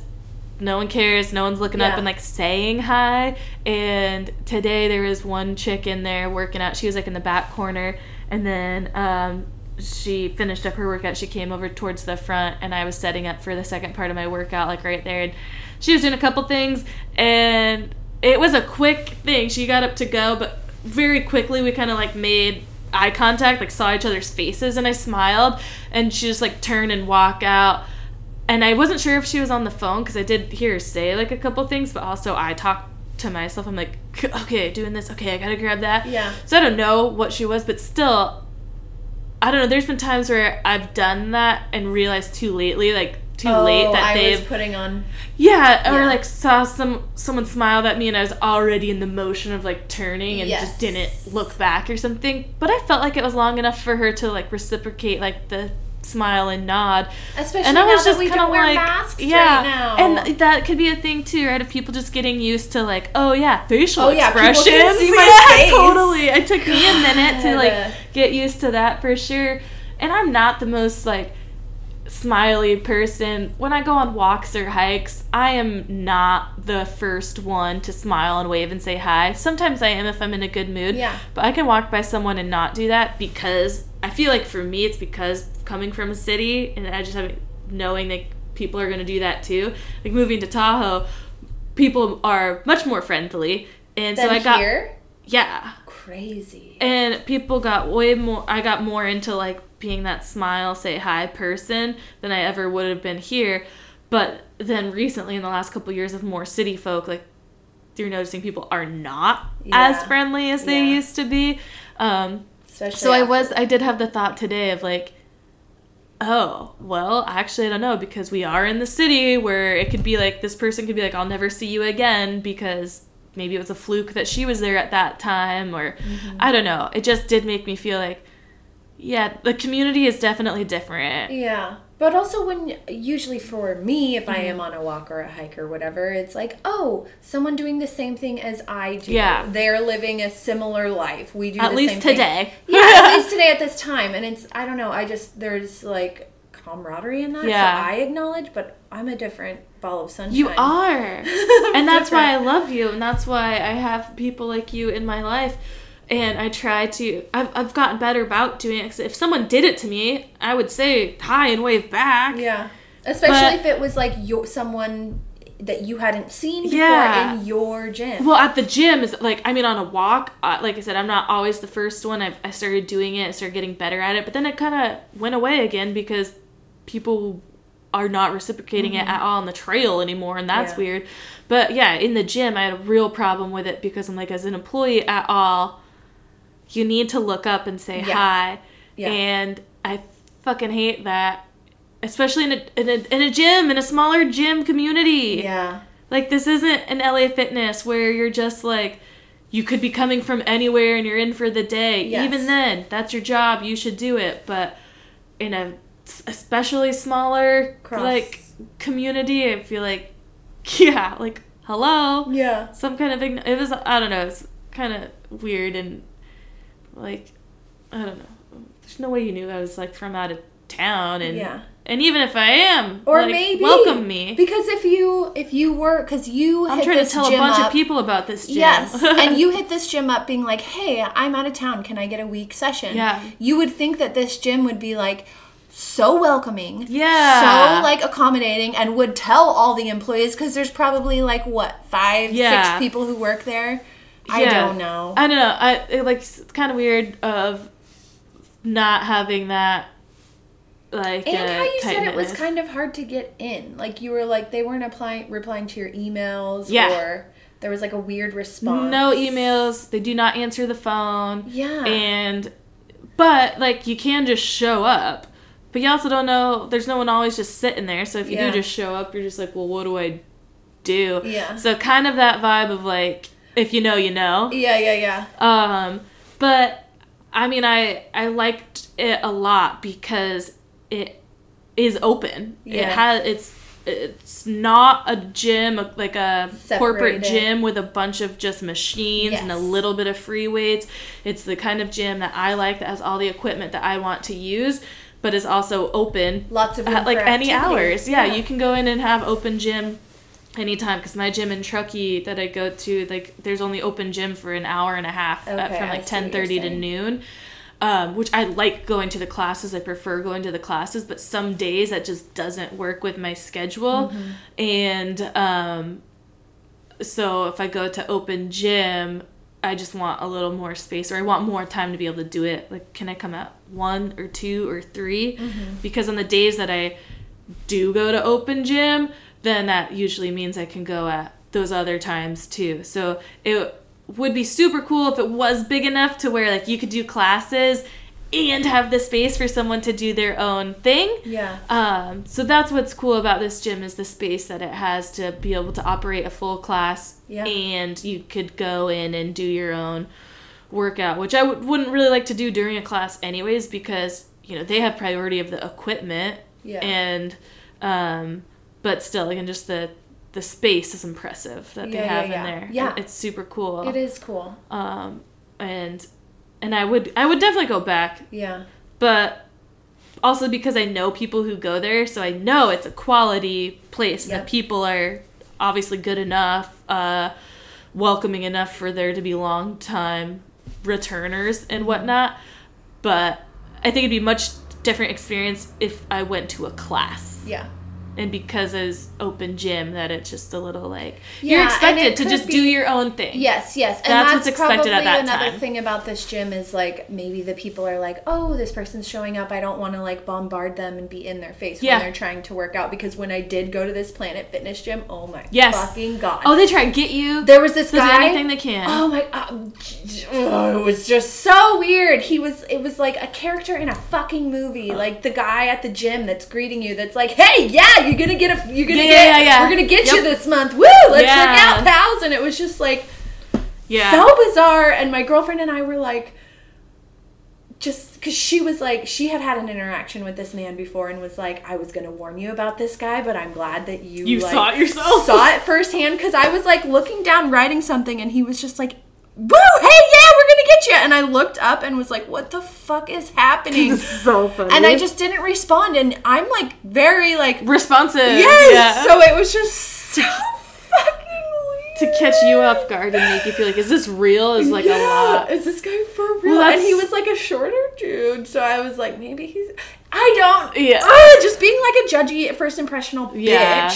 no one cares, no one's looking up and, like, saying hi, and today there was one chick in there working out. She was, like, in the back corner, and then, she finished up her workout. She came over towards the front, and I was setting up for the second part of my workout, like right there. And she was doing a couple things, and it was a quick thing. She got up to go, but very quickly we kind of like made eye contact, like saw each other's faces, and I smiled. And she just like turned and walked out. And I wasn't sure if she was on the phone because I did hear her say like a couple things, but also I talked to myself. I'm like, okay, doing this. Okay, I gotta grab that. Yeah. So I don't know what she was, but still. I don't know, there's been times where I've done that and realized too late that I was putting on... Yeah, or, like, saw someone smiled at me and I was already in the motion of, like, turning and just didn't look back or something. But I felt like it was long enough for her to, like, reciprocate, like, the smile and nod. Especially and I was now just that we don't wear like, masks right now. And that could be a thing, too, right, of people just getting used to, like, facial expressions. People can see my face. Totally. It took me a minute to, like... get used to that for sure. And I'm not the most like smiley person. When I go on walks or hikes, I am not the first one to smile and wave and say hi. Sometimes I am if I'm in a good mood. Yeah. But I can walk by someone and not do that because I feel like for me it's because coming from a city and I just have knowing that people are going to do that too. Like moving to Tahoe, people are much more friendly. And so I got here? Yeah. Crazy. And people got way more, I got more into, like, being that smile, say hi person than I ever would have been here. But then recently, in the last couple of years of more city folk, like, you're noticing people are not as friendly as they used to be. Especially so I did have the thought today of, like, oh, well, actually, I don't know, because we are in the city where it could be, like, this person could be, like, I'll never see you again because... Maybe it was a fluke that she was there at that time or mm-hmm. I don't know. It just did make me feel like, yeah, the community is definitely different. Yeah. But also when usually for me, if mm-hmm. I am on a walk or a hike or whatever, it's like, oh, someone doing the same thing as I do. Yeah. They're living a similar life. We do at the same thing. At least today. Yeah, at least today at this time. And it's, I don't know, I just, there's like camaraderie in that. Yeah. So I acknowledge, but I'm a different ball of sunshine. You are. And that's why I love you. And that's why I have people like you in my life. And I try to, I've gotten better about doing it. Because if someone did it to me, I would say hi and wave back. Yeah. Especially if it was like someone that you hadn't seen before in your gym. Well, at the gym, is like, I mean, on a walk, like I said, I'm not always the first one. I started doing it, started getting better at it. But then it kind of went away again because people are not reciprocating it at all on the trail anymore. And that's weird. But yeah, in the gym, I had a real problem with it because I'm like, as an employee at all, you need to look up and say hi. Yeah. And I fucking hate that. Especially in a gym, in a smaller gym community. Yeah. Like, this isn't an LA Fitness where you're just, like, you could be coming from anywhere and you're in for the day. Yes. Even then, that's your job. You should do it. But in a especially smaller, like, community, I feel like, like, hello. Yeah. Some kind of, it was, I don't know, it's kind of weird and, like, I don't know. There's no way you knew I was, like, from out of town and... Yeah. And even if I am, or like, maybe welcome me, because if you were, because you I'm hit trying this to tell gym a bunch up, of people about this gym. Yes, and you hit this gym up, being like, "Hey, I'm out of town. Can I get a week session?" Yeah, you would think that this gym would be like so welcoming, so like accommodating, and would tell all the employees because there's probably like what 5, 6 people who work there. Yeah. I don't know. It's kind of weird of not having that. Like, and how you said it was kind of hard to get in. Like, you were like, they weren't replying to your emails. Yeah. Or there was, like, a weird response. No emails. They do not answer the phone. Yeah. But, like, you can just show up. But you also don't know. There's no one always just sitting there. So if you do just show up, you're just like, well, what do I do? Yeah. So kind of that vibe of, like, if you know, you know. Yeah. But, I mean, I liked it a lot because... It is open. Yeah. It's not a gym, like a separated corporate gym with a bunch of just machines and a little bit of free weights. It's the kind of gym that I like that has all the equipment that I want to use, but is also open. Lots of room at, like, for any hours. Yeah, you can go in and have open gym anytime because my gym in Truckee that I go to, like, there's only open gym for an hour and a half from like 10:30 to noon. Which I like going to the classes. I prefer going to the classes, but some days that just doesn't work with my schedule. Mm-hmm. And so if I go to open gym, I just want a little more space, or I want more time to be able to do it. Like, can I come at 1 or 2 or 3? Mm-hmm. Because on the days that I do go to open gym, then that usually means I can go at those other times too. So it would be super cool if it was big enough to where, like, you could do classes and have the space for someone to do their own thing. Yeah. So that's what's cool about this gym is the space that it has to be able to operate a full class. Yeah. And you could go in and do your own workout, which I wouldn't really like to do during a class anyways because, you know, they have priority of the equipment. Yeah. And but still, again, just the space is impressive that they have in there. Yeah. It's super cool. It is cool. And I would definitely go back. Yeah. But also because I know people who go there, so I know it's a quality place. Yep. And the people are obviously good enough, welcoming enough for there to be long-time returners and whatnot. But I think it'd be a much different experience if I went to a class. Yeah. And because it's open gym, that it's just a little like you're expected to just do your own thing. Yes. And that's what's expected at that time. Another thing about this gym is like maybe the people are like, oh, this person's showing up. I don't want to like bombard them and be in their face when they're trying to work out. Because when I did go to this Planet Fitness gym, oh my fucking god! Oh, they try to get you. There was this guy. Anything they can. Oh my god! Oh, it was just so weird. It was like a character in a fucking movie. Like the guy at the gym that's greeting you. That's like, hey, You're gonna get. We're gonna get you this month. Woo! Let's work out, pals. And it was just like, so bizarre. And my girlfriend and I were like, just because she was like, she had had an interaction with this man before, and was like, I was gonna warn you about this guy, but I'm glad that you like, saw it yourself, saw it firsthand. Because I was like looking down, writing something, and he was just like, woo! Hey, we're gonna get you. And I looked up and was like, what the fuck is happening? This is so funny. And I just didn't respond. And I'm like very like responsive. Yes. Yeah. So it was just so fucking weird. to catch you off guard and make you feel like, is this real? Is like a lot. Is this guy for real? Well, and he was like a shorter dude, so I was like, maybe he's. Just being like a judgy first impressional bitch. Yeah.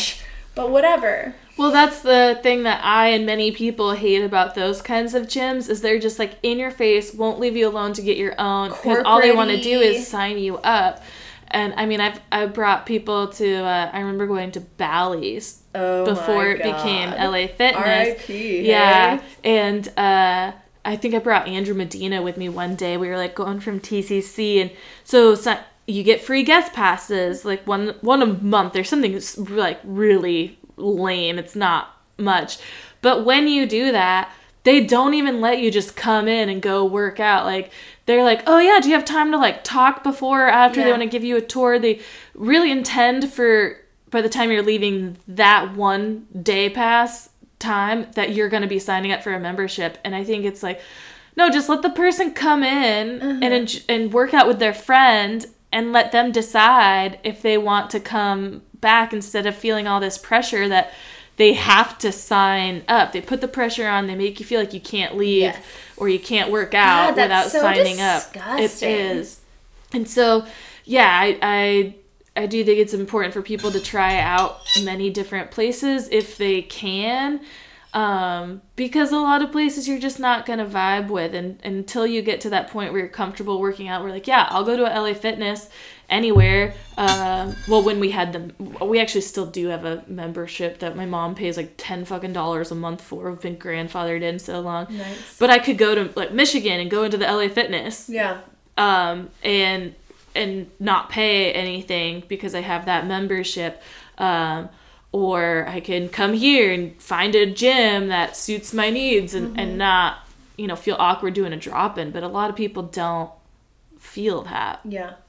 But whatever. Well, that's the thing that I and many people hate about those kinds of gyms is they're just like in your face, won't leave you alone to get your own. Because all they want to do is sign you up. And I mean, I brought people to, I remember going to Bally's before it became LA Fitness. R.I.P. Yeah. Hey. And I think I brought Andrew Medina with me one day. We were like going from TCC. And so you get free guest passes, like one a month or something like really lame. It's not much. But when you do that, they don't even let you just come in and go work out. Like, they're like, oh, yeah, do you have time to, like, talk before or after? Yeah. They want to give you a tour. They really intend for, by the time you're leaving that one day pass time, that you're going to be signing up for a membership. And I think it's like, no, just let the person come in and work out with their friend and let them decide if they want to come back instead of feeling all this pressure that they have to sign up. They put the pressure on. They make you feel like you can't leave or you can't work out without signing up. It is. And so, yeah, I do think it's important for people to try out many different places if they can, because a lot of places you're just not going to vibe with. And until you get to that point where you're comfortable working out, we're like, yeah, I'll go to LA Fitness anywhere. When we had them, we actually still do have a membership that my mom pays like $10 a month for. I've been grandfathered in so long. Nice. But I could go to like Michigan and go into the LA Fitness. Yeah. And not pay anything because I have that membership. Or I can come here and find a gym that suits my needs and not, feel awkward doing a drop-in. But a lot of people don't feel that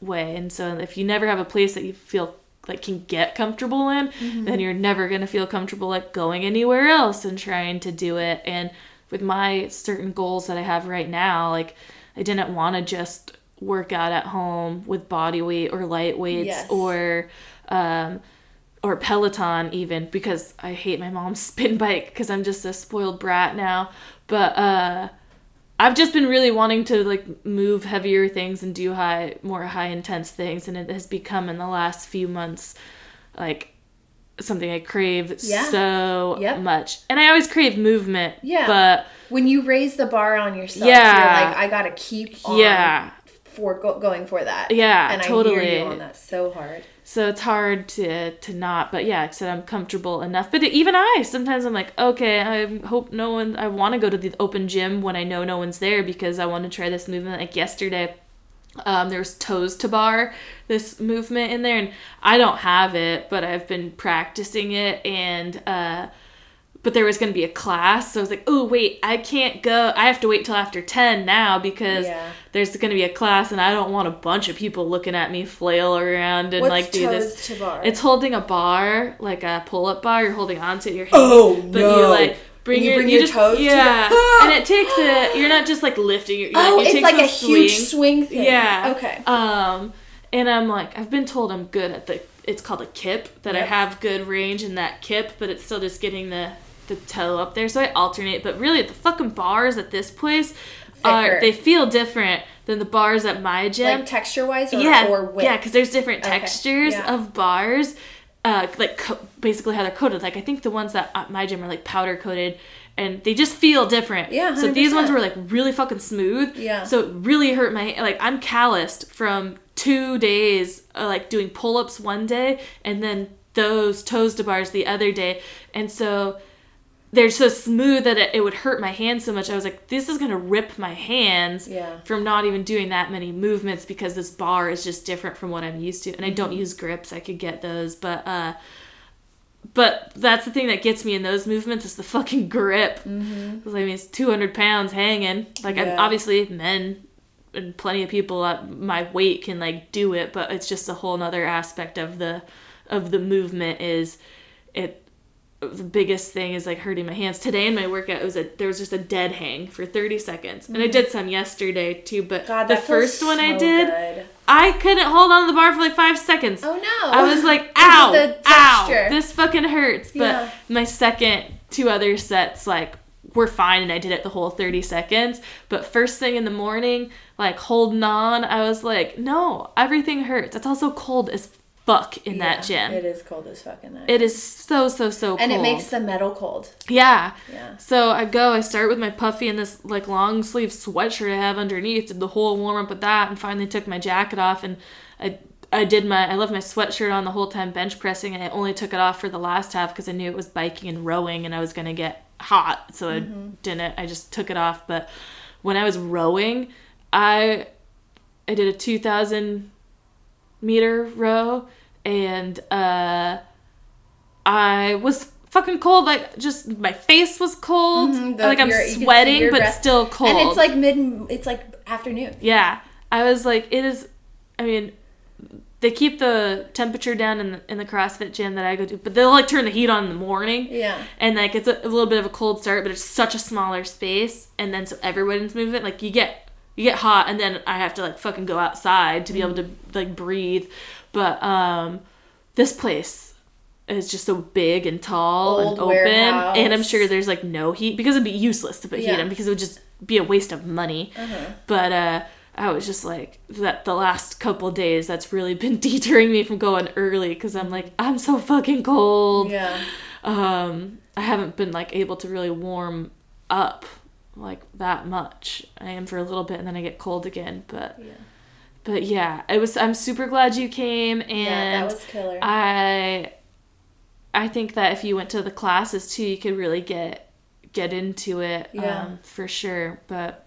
way. And so if you never have a place that you feel like can get comfortable in, then you're never going to feel comfortable like going anywhere else and trying to do it. And with my certain goals that I have right now, like I didn't want to just work out at home with body weight or light weights or Peloton even, because I hate my mom's spin bike because I'm just a spoiled brat now. But I've just been really wanting to, like, move heavier things and do more high intense things, and it has become in the last few months, like, something I crave so much. And I always crave movement. Yeah. But when you raise the bar on yourself, you're like, I gotta keep on going for that. Yeah, and totally. I hear you on that so hard. So it's hard to not, but yeah, I said I'm comfortable enough. But even sometimes I'm like, okay, I want to go to the open gym when I know no one's there because I want to try this movement. Like yesterday, there was toes to bar, this movement in there, and I don't have it, but I've been practicing it, and but there was going to be a class, so I was like, oh, wait, I can't go. I have to wait till after 10 now because there's going to be a class, and I don't want a bunch of people looking at me flail around and, do this. What's toes to bar? It's holding a bar, like a pull-up bar. You're holding onto your hand. Oh, but no. You, like, bring your toes to the... And it takes a... You're not just, like, lifting. It's like a huge swing thing. Yeah. Okay. And I'm like, I've been told I'm good at the... It's called a kip, that I have good range in that kip, but it's still just getting the toe up there, so I alternate. But really, the fucking bars at this place they feel different than the bars at my gym, like texture wise or width. Yeah, because there's different textures of bars, basically how they're coated. Like I think the ones that at my gym are like powder coated, and they just feel different. Yeah, 100%. So these ones were like really fucking smooth. Yeah. So it really hurt my I'm calloused from 2 days doing pull ups one day and then those toes to bars the other day, and so. They're so smooth that it would hurt my hands so much. I was like, this is going to rip my hands from not even doing that many movements because this bar is just different from what I'm used to. And I don't use grips. I could get those. But that's the thing that gets me in those movements is the fucking grip. Because, it's 200 pounds hanging. I'm obviously men and plenty of people at my weight can, do it. But it's just a whole other aspect of the movement is it. The biggest thing is hurting my hands. Today in my workout, there was just a dead hang for 30 seconds. And I did some yesterday too, but the first one I did, good. I couldn't hold on to the bar for 5 seconds. Oh no. I was like, ow, ow, this fucking hurts. But my second two other sets, like, were fine, and I did it the whole 30 seconds. But first thing in the morning, like, holding on, I was like, no, everything hurts. It's also cold as fuck in that gym. It is cold as fuck in that gym. It is so cold. And it makes the metal cold. Yeah. So I start with my puffy and this, like, long sleeve sweatshirt I have underneath, did the whole warm up with that, and finally took my jacket off, and I left my sweatshirt on the whole time bench pressing, and I only took it off for the last half because I knew it was biking and rowing and I was going to get hot, so I just took it off. But when I was rowing, I did a 2,000 meter row, and I was fucking cold. Like, just my face was cold. I'm sweating, but still cold. And it's like afternoon. Yeah, I was like, it is. I mean, they keep the temperature down in the CrossFit gym that I go to, but they'll, like, turn the heat on in the morning. Yeah. And, like, it's a little bit of a cold start, but it's such a smaller space, and then so everyone's moving. Like, you get hot, and then I have to, like, fucking go outside to be able to, like, breathe. But this place is just so big and tall and open, warehouse. And I'm sure there's, like, no heat, because it'd be useless to put heat on, because it would just be a waste of money. But I was just like, that the last couple days, that's really been deterring me from going early, because I'm like, I'm so fucking cold. Yeah. I haven't been, like, able to really warm up, like, that much. I am for a little bit, and then I get cold again. But yeah, it was. I'm super glad you came, and that was killer. I think that if you went to the classes too, you could really get into it. Yeah. For sure. But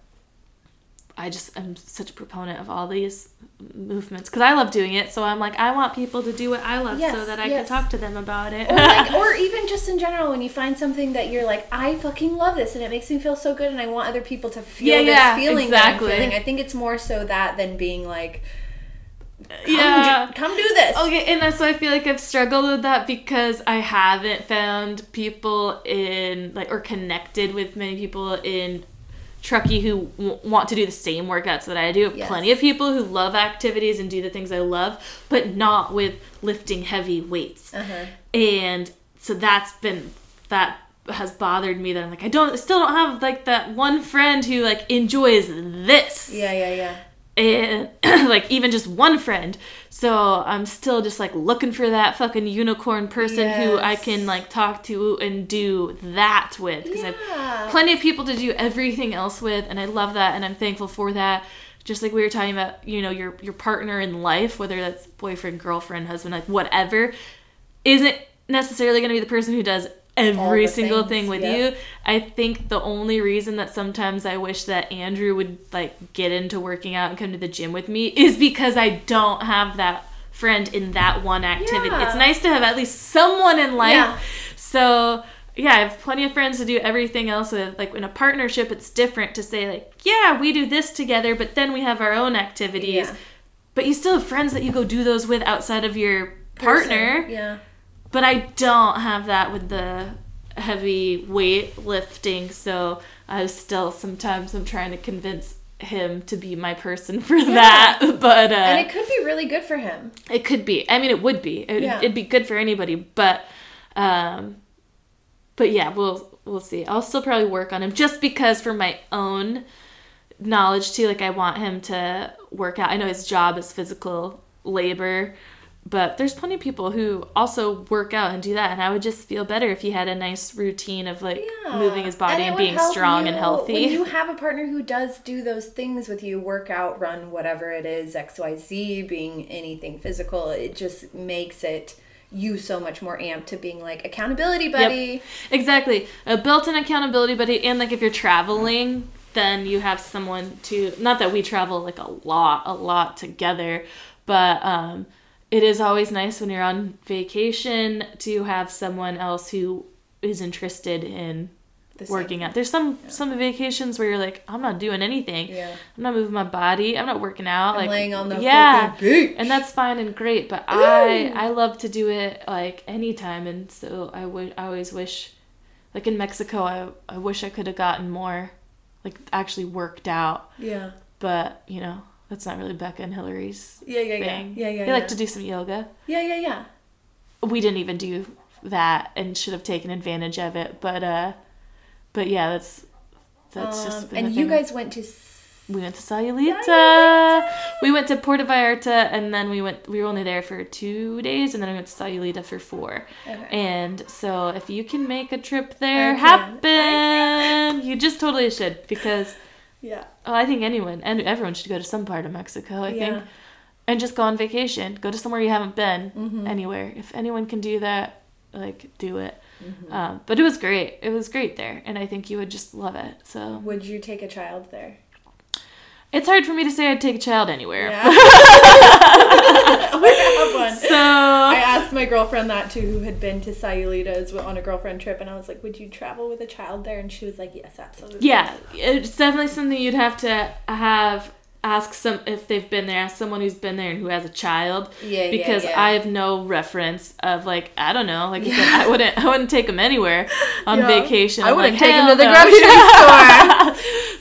I'm such a proponent of all these movements, because I love doing it. So I'm like, I want people to do what I love, so that I can talk to them about it. Or even just in general, when you find something that you're like, I fucking love this, and it makes me feel so good, and I want other people to feel this feeling. Exactly. That I'm feeling. I think it's more so that than being like, come do this. Okay, and that's why I feel like I've struggled with that, because I haven't found people in, like, or connected with many people in Truckee who want to do the same workouts that I do. Yes. Plenty of people who love activities and do the things I love, but not with lifting heavy weights. And so that has bothered me, that I'm like, I still don't have, like, that one friend who, like, enjoys this. And like, even just one friend. So I'm still just, like, looking for that fucking unicorn person who I can, like, talk to and do that with, because I have plenty of people to do everything else with, and I love that, and I'm thankful for that. Just like we were talking about, you know, your partner in life, whether that's boyfriend, girlfriend, husband, like, whatever, isn't necessarily going to be the person who does every single thing with you. I think the only reason that sometimes I wish that Andrew would, like, get into working out and come to the gym with me is because I don't have that friend in that one activity. It's nice to have at least someone in life. So I have plenty of friends to do everything else with. Like, in a partnership, it's different to say, like, we do this together, but then we have our own activities. But you still have friends that you go do those with outside of your partner. But I don't have that with the heavy weight lifting, so I still sometimes I'm trying to convince him to be my person for that. But and it could be really good for him. It could be. I mean, it would be. It'd be good for anybody. But yeah, we'll see. I'll still probably work on him, just because for my own knowledge too. Like, I want him to work out. I know his job is physical labor. But there's plenty of people who also work out and do that, and I would just feel better if he had a nice routine of, like, moving his body and being strong and healthy. When you have a partner who does do those things with you, work out, run, whatever it is, XYZ, being anything physical, it just makes it you so much more amped to being, like, accountability buddy. Yep. Exactly. A built-in accountability buddy, and, like, if you're traveling, then you have someone to, not that we travel, like, a lot together, but, it is always nice when you're on vacation to have someone else who is interested in working out. There's some vacations where you're like, I'm not doing anything. Yeah. I'm not moving my body. I'm not working out. I'm laying on the fucking beach. And that's fine and great, but I love to do it, like, anytime. And so I always wish, like, in Mexico, I wish I could have gotten more, like, actually worked out. Yeah. But, you know, that's not really Becca and Hillary's thing. They like to do some yoga. We didn't even do that and should have taken advantage of it. But yeah, that's just been. And you guys went to. We went to Sayulita. We went to Puerto Vallarta, and then we were only there for 2 days, and then we went to Sayulita for 4. Okay. And so if you can make a trip there happen, you just totally should, because yeah. Oh, I think everyone should go to some part of Mexico, I think. And just go on vacation. Go to somewhere you haven't been anywhere. If anyone can do that, like, do it. Mm-hmm. But it was great. It was great there, and I think you would just love it. So would you take a child there? It's hard for me to say I'd take a child anywhere. Yeah. I have one. So I asked my girlfriend that too, who had been to Sayulita's on a girlfriend trip, and I was like, "Would you travel with a child there?" And she was like, "Yes, absolutely." Yeah, it's definitely something you'd have to ask someone who's been there and who has a child. Yeah, because I have no reference of, like, I don't know, like you said, I wouldn't take them anywhere on vacation. I wouldn't take them to the grocery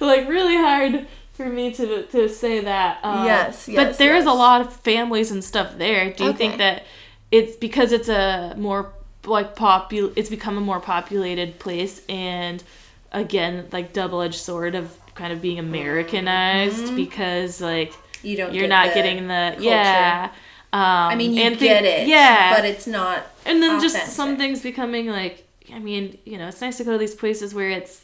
store. Like, really hard. For me to say that. But there is a lot of families and stuff there. Do you think that it's because it's a more, like, it's become a more populated place, and again, like, double-edged sword of kind of being Americanized because, like, you're not getting the culture. I mean, you get it. Yeah. But it's not and then authentic. Just some things becoming, like, I mean, you know, it's nice to go to these places where it's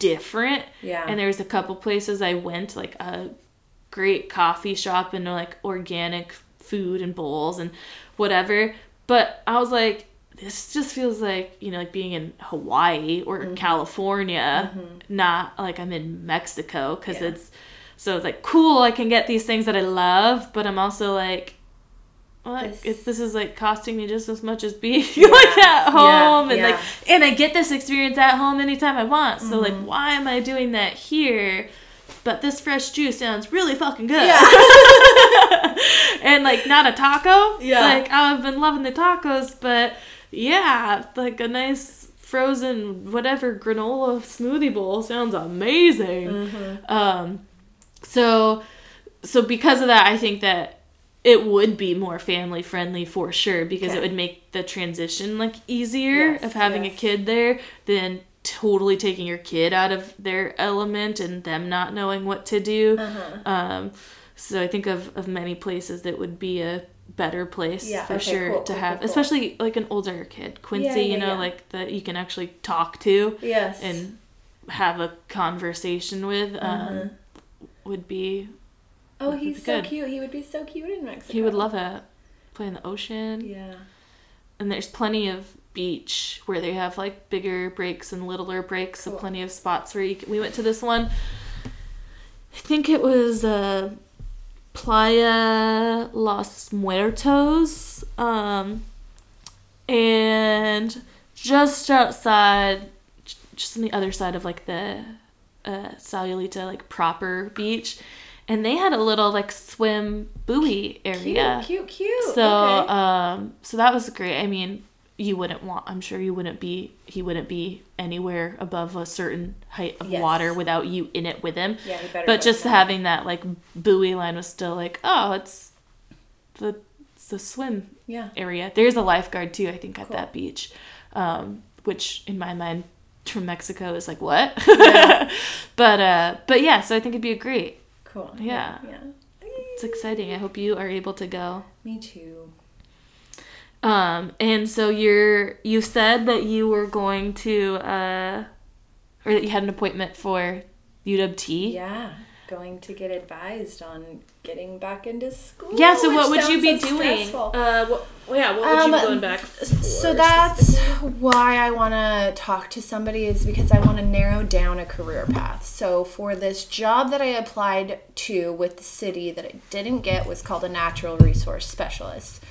different, and there's a couple places I went, like a great coffee shop and, like, organic food and bowls and whatever, but I was like, this just feels like, you know, like being in Hawaii or California, not like I'm in Mexico, because it's like, cool, I can get these things that I love, but I'm also like, this is, like, costing me just as much as being like at home, and like, and I get this experience at home anytime I want. So like, why am I doing that here? But this fresh juice sounds really fucking good. Yeah. And, like, not a taco. Yeah. Like, I've been loving the tacos, but like a nice frozen whatever granola smoothie bowl sounds amazing. So because of that, I think that it would be more family friendly for sure, because it would make the transition, like, easier of having a kid there than totally taking your kid out of their element and them not knowing what to do. So I think of many places that would be a better place for sure to have, especially like an older kid, Quincy, like, that you can actually talk to and have a conversation with, would be. Oh, he's so cute. He would be so cute in Mexico. He would love it. Play in the ocean. Yeah. And there's plenty of beach where they have, like, bigger breaks and littler breaks. Cool. So plenty of spots where we went to this one. I think it was Playa Los Muertos. And just outside, just on the other side of, like, the Sayulita, like, proper beach. And they had a little, like, swim buoy area. Cute. So, so that was great. I mean, I'm sure he wouldn't be anywhere above a certain height of water without you in it with him. Yeah, you better. But just having that, like, buoy line was still like, oh, it's the swim area. There's a lifeguard, too, I think, at that beach, which, in my mind, from Mexico is like, what? Yeah. But yeah, so I think it'd be a great. Cool. Yeah. It's exciting. I hope you are able to go. Me too. And so you said that you were going to, or that you had an appointment for UWT. Yeah. Going to get advised on getting back into school. Yeah. So what would you be doing? What would you be going back for? So that's why I want to talk to somebody, is because I want to narrow down a career path. So for this job that I applied to with the city that I didn't get was called a natural resource specialist.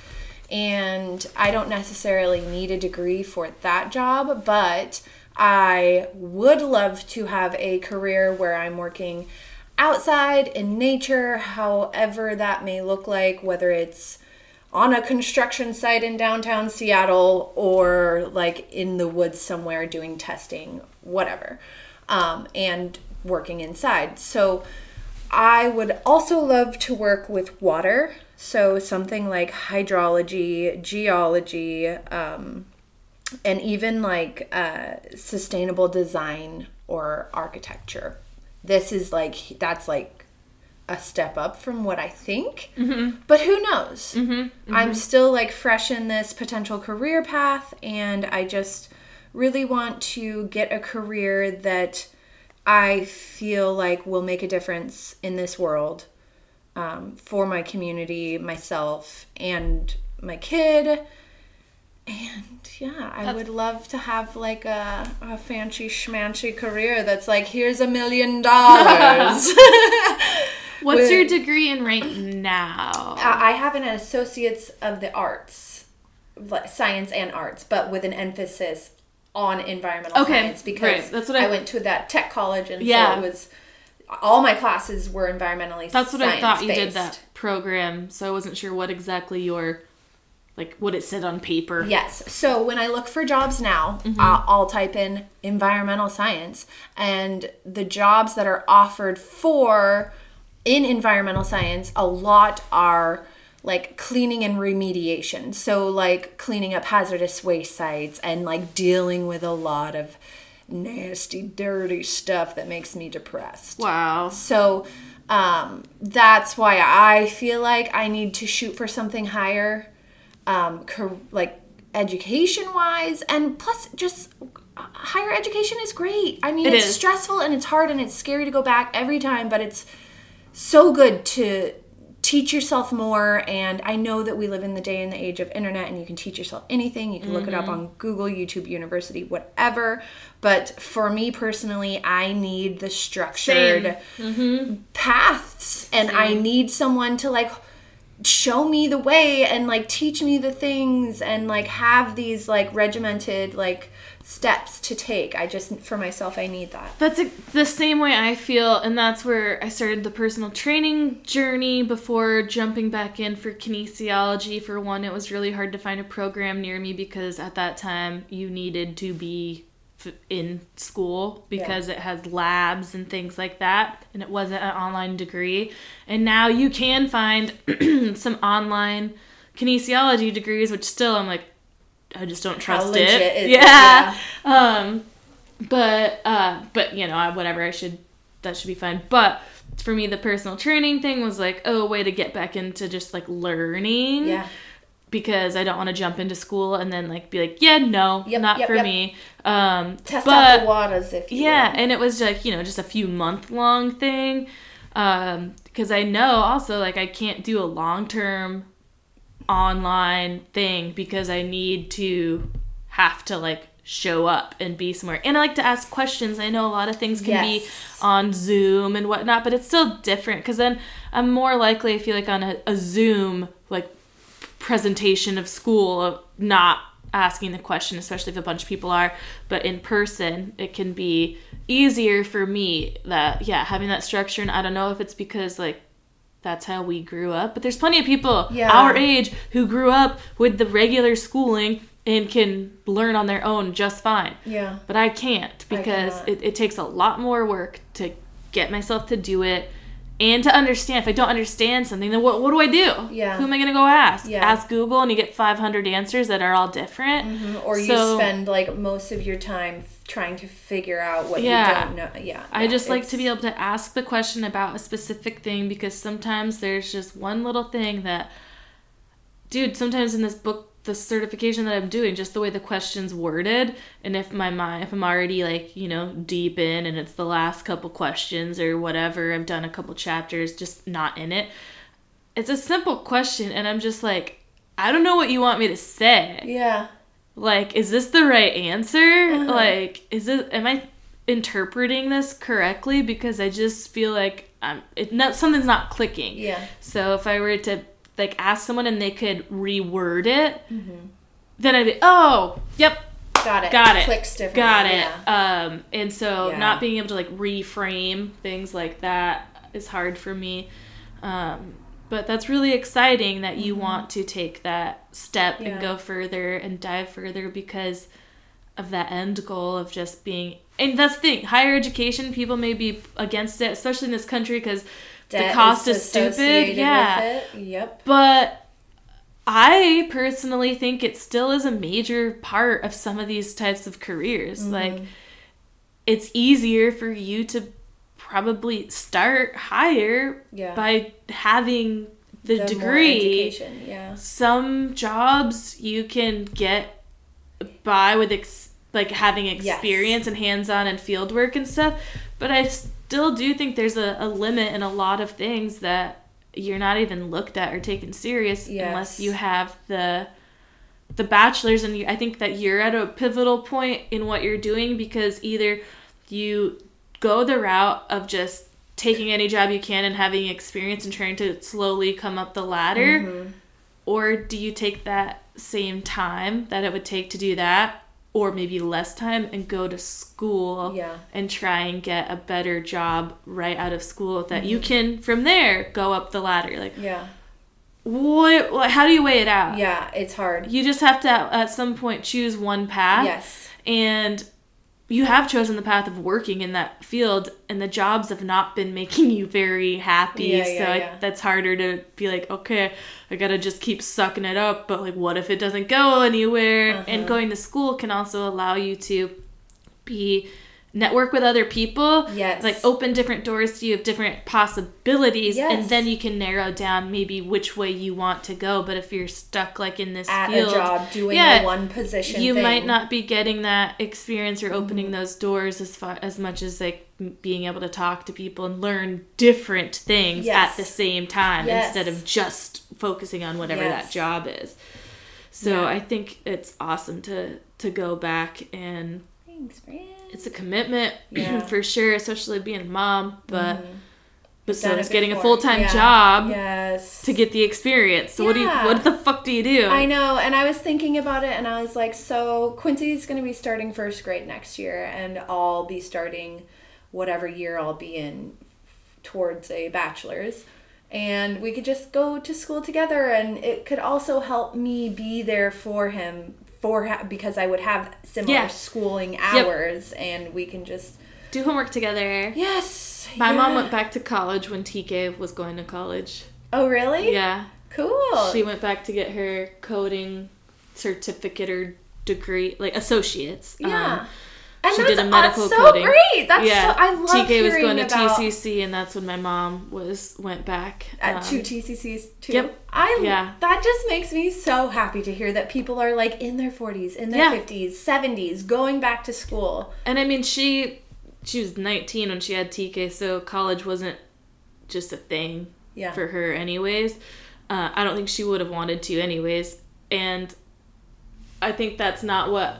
And I don't necessarily need a degree for that job, but I would love to have a career where I'm working outside in nature, however that may look like, whether it's on a construction site in downtown Seattle or, like, in the woods somewhere doing testing, whatever, and working inside. So I would also love to work with water, so something like hydrology, geology, and even like sustainable design or architecture. This is like, that's like a step up from what I think, mm-hmm. but who knows? Mm-hmm. Mm-hmm. I'm still like fresh in this potential career path, and I just really want to get a career that I feel like will make a difference in this world, for my community, myself, and my kid. And yeah, I would love to have like a fancy schmancy career that's like, here's $1 million. What's your degree in right now? I have an Associate's of the Arts, Science and Arts, but with an emphasis on environmental science, because that's what I went to that tech college, and so it was all my classes were environmentally science-based. That's what I thought you did that program, so I wasn't sure what exactly your... like what it said on paper. Yes. So when I look for jobs now, mm-hmm. I'll type in environmental science, and the jobs that are offered for in environmental science, a lot are like cleaning and remediation. So like cleaning up hazardous waste sites and like dealing with a lot of nasty, dirty stuff that makes me depressed. Wow. So that's why I feel like I need to shoot for something higher. Like education-wise, and plus just higher education is great. I mean, it's stressful and it's hard and it's scary to go back every time, but it's so good to teach yourself more. And I know that we live in the day and the age of internet, and you can teach yourself anything. You can look it up on Google, YouTube University, whatever. But for me personally, I need the structured paths, and I need someone to like... show me the way and like teach me the things and like have these like regimented like steps to take. I just, for myself, I need that. That's the same way I feel, and that's where I started the personal training journey before jumping back in for kinesiology. For one, it was really hard to find a program near me because at that time you needed to be in school because it has labs and things like that, and it wasn't an online degree. And now you can find some online kinesiology degrees, which still I'm like, I just don't trust it. But you know, whatever, that should be fine. But for me, the personal training thing was like, oh, way to get back into just like learning. Yeah. Because I don't want to jump into school and then, like, be like, yeah, no, not for me. Test out the waters, if you will. And it was, like, you know, just a few month-long thing. Because I know also, like, I can't do a long-term online thing because I need to have to, like, show up and be somewhere. And I like to ask questions. I know a lot of things can be on Zoom and whatnot, but it's still different. Because then I'm more likely, I feel like, on a Zoom, like, presentation of school, of not asking the question, especially if a bunch of people are, but in person it can be easier for me, that having that structure. And I don't know if it's because like that's how we grew up, but there's plenty of people our age who grew up with the regular schooling and can learn on their own just fine, but I can't, because it takes a lot more work to get myself to do it. And to understand, if I don't understand something, then what do I do? Yeah. Who am I going to go ask? Yeah. Ask Google, and you get 500 answers that are all different. Mm-hmm. Or you spend, like, most of your time trying to figure out what you don't know. Yeah. I just like to be able to ask the question about a specific thing, because sometimes there's just one little thing that... Dude, sometimes in this book, the certification that I'm doing, just the way the question's worded, and if I'm already like, you know, deep in, and it's the last couple questions or whatever, I've done a couple chapters, just not in it. It's a simple question, and I'm just like, I don't know what you want me to say. Yeah. Like, is this the right answer? Uh-huh. Like, am I interpreting this correctly? Because I just feel like something's not clicking. Yeah. So if I were to like ask someone and they could reword it, then I'd be, oh, yep. Got it. Clicks differently. Got it. Yeah. And so not being able to like reframe things like that is hard for me. But that's really exciting that you want to take that step and go further and dive further because of that end goal of just being, and that's the thing, higher education, people may be against it, especially in this country, because the cost is stupid. With it. Yep. But I personally think it still is a major part of some of these types of careers. Mm-hmm. Like, it's easier for you to probably start higher by having the degree. Some jobs you can get by with having experience and hands-on and field work and stuff, but I still do think there's a limit in a lot of things that you're not even looked at or taken serious unless you have the bachelor's. And I think that you're at a pivotal point in what you're doing, because either you go the route of just taking any job you can and having experience and trying to slowly come up the ladder, mm-hmm. or do you take that same time that it would take to do that, or maybe less time, and go to school and try and get a better job right out of school that you can, from there, go up the ladder. Like, what? How do you weigh it out? Yeah, it's hard. You just have to, at some point, choose one path. Yes. And you have chosen the path of working in that field, and the jobs have not been making you very happy. That's harder to be like, okay, I gotta just keep sucking it up, but like, what if it doesn't go anywhere? Uh-huh. And going to school can also allow you to network with other people. Yes. Like, open different doors to you of different possibilities. Yes. And then you can narrow down maybe which way you want to go. But if you're stuck like in this at field, a job doing the one position, you might not be getting that experience or opening those doors as much as like being able to talk to people and learn different things at the same time instead of just focusing on whatever that job is. So I think it's awesome to go back and. Thanks, Brad. It's a commitment for sure, especially being a mom, but so it's getting a full-time job to get the experience. So what the fuck do you do? I know, and I was thinking about it, and I was like, so Quincy's going to be starting first grade next year, and I'll be starting whatever year I'll be in towards a bachelor's. And we could just go to school together, and it could also help me be there for him because I would have similar schooling hours, and we can just do homework together. Yes. My mom went back to college when TK was going to college. Oh, really? Yeah. Cool. She went back to get her coding certificate or degree, like associates. Yeah. And she did a medical coding. That's so great. That's so, I love TK was going to TCC, and that's when my mom went back. At two TCCs, too. Yep. That just makes me so happy to hear that people are, like, in their 40s, in their 50s, 70s, going back to school. And, I mean, she was 19 when she had TK, so college wasn't just a thing for her anyways. I don't think she would have wanted to anyways. And I think that's not what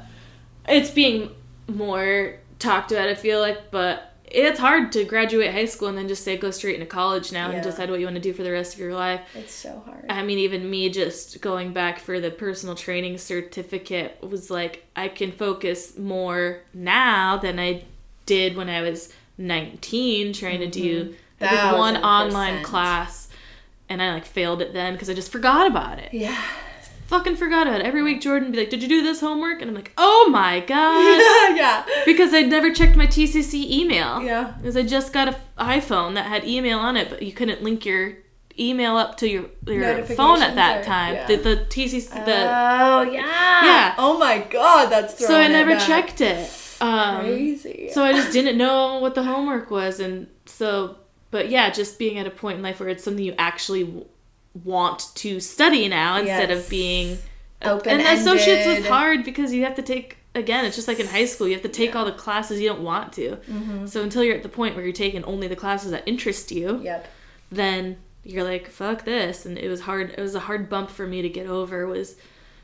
it's being more talked about, I feel like, but it's hard to graduate high school and then just say go straight into college now and decide what you want to do for the rest of your life. It's so hard. I mean, even me just going back for the personal training certificate was like, I can focus more now than I did when I was 19 trying to do one online class, and I like failed it then because I just forgot about it. Yeah. Fucking forgot about it. Every week Jordan would be like, did you do this homework? And I'm like, oh my god. Because I'd never checked my TCC email. Yeah. Because I just got an iPhone that had email on it, but you couldn't link your email up to your phone at that time. Yeah. The TCC. Yeah. Oh my god, that's throwing so I never checked it. Crazy. So I just didn't know what the homework was, and so, but yeah, just being at a point in life where it's something you actually want to study now instead of being open-ended. And associates was hard because you have to take, again, it's just like in high school, you have to take all the classes you don't want to. Mm-hmm. So until you're at the point where you're taking only the classes that interest you, then you're like, fuck this. And it was hard. It was a hard bump for me to get over.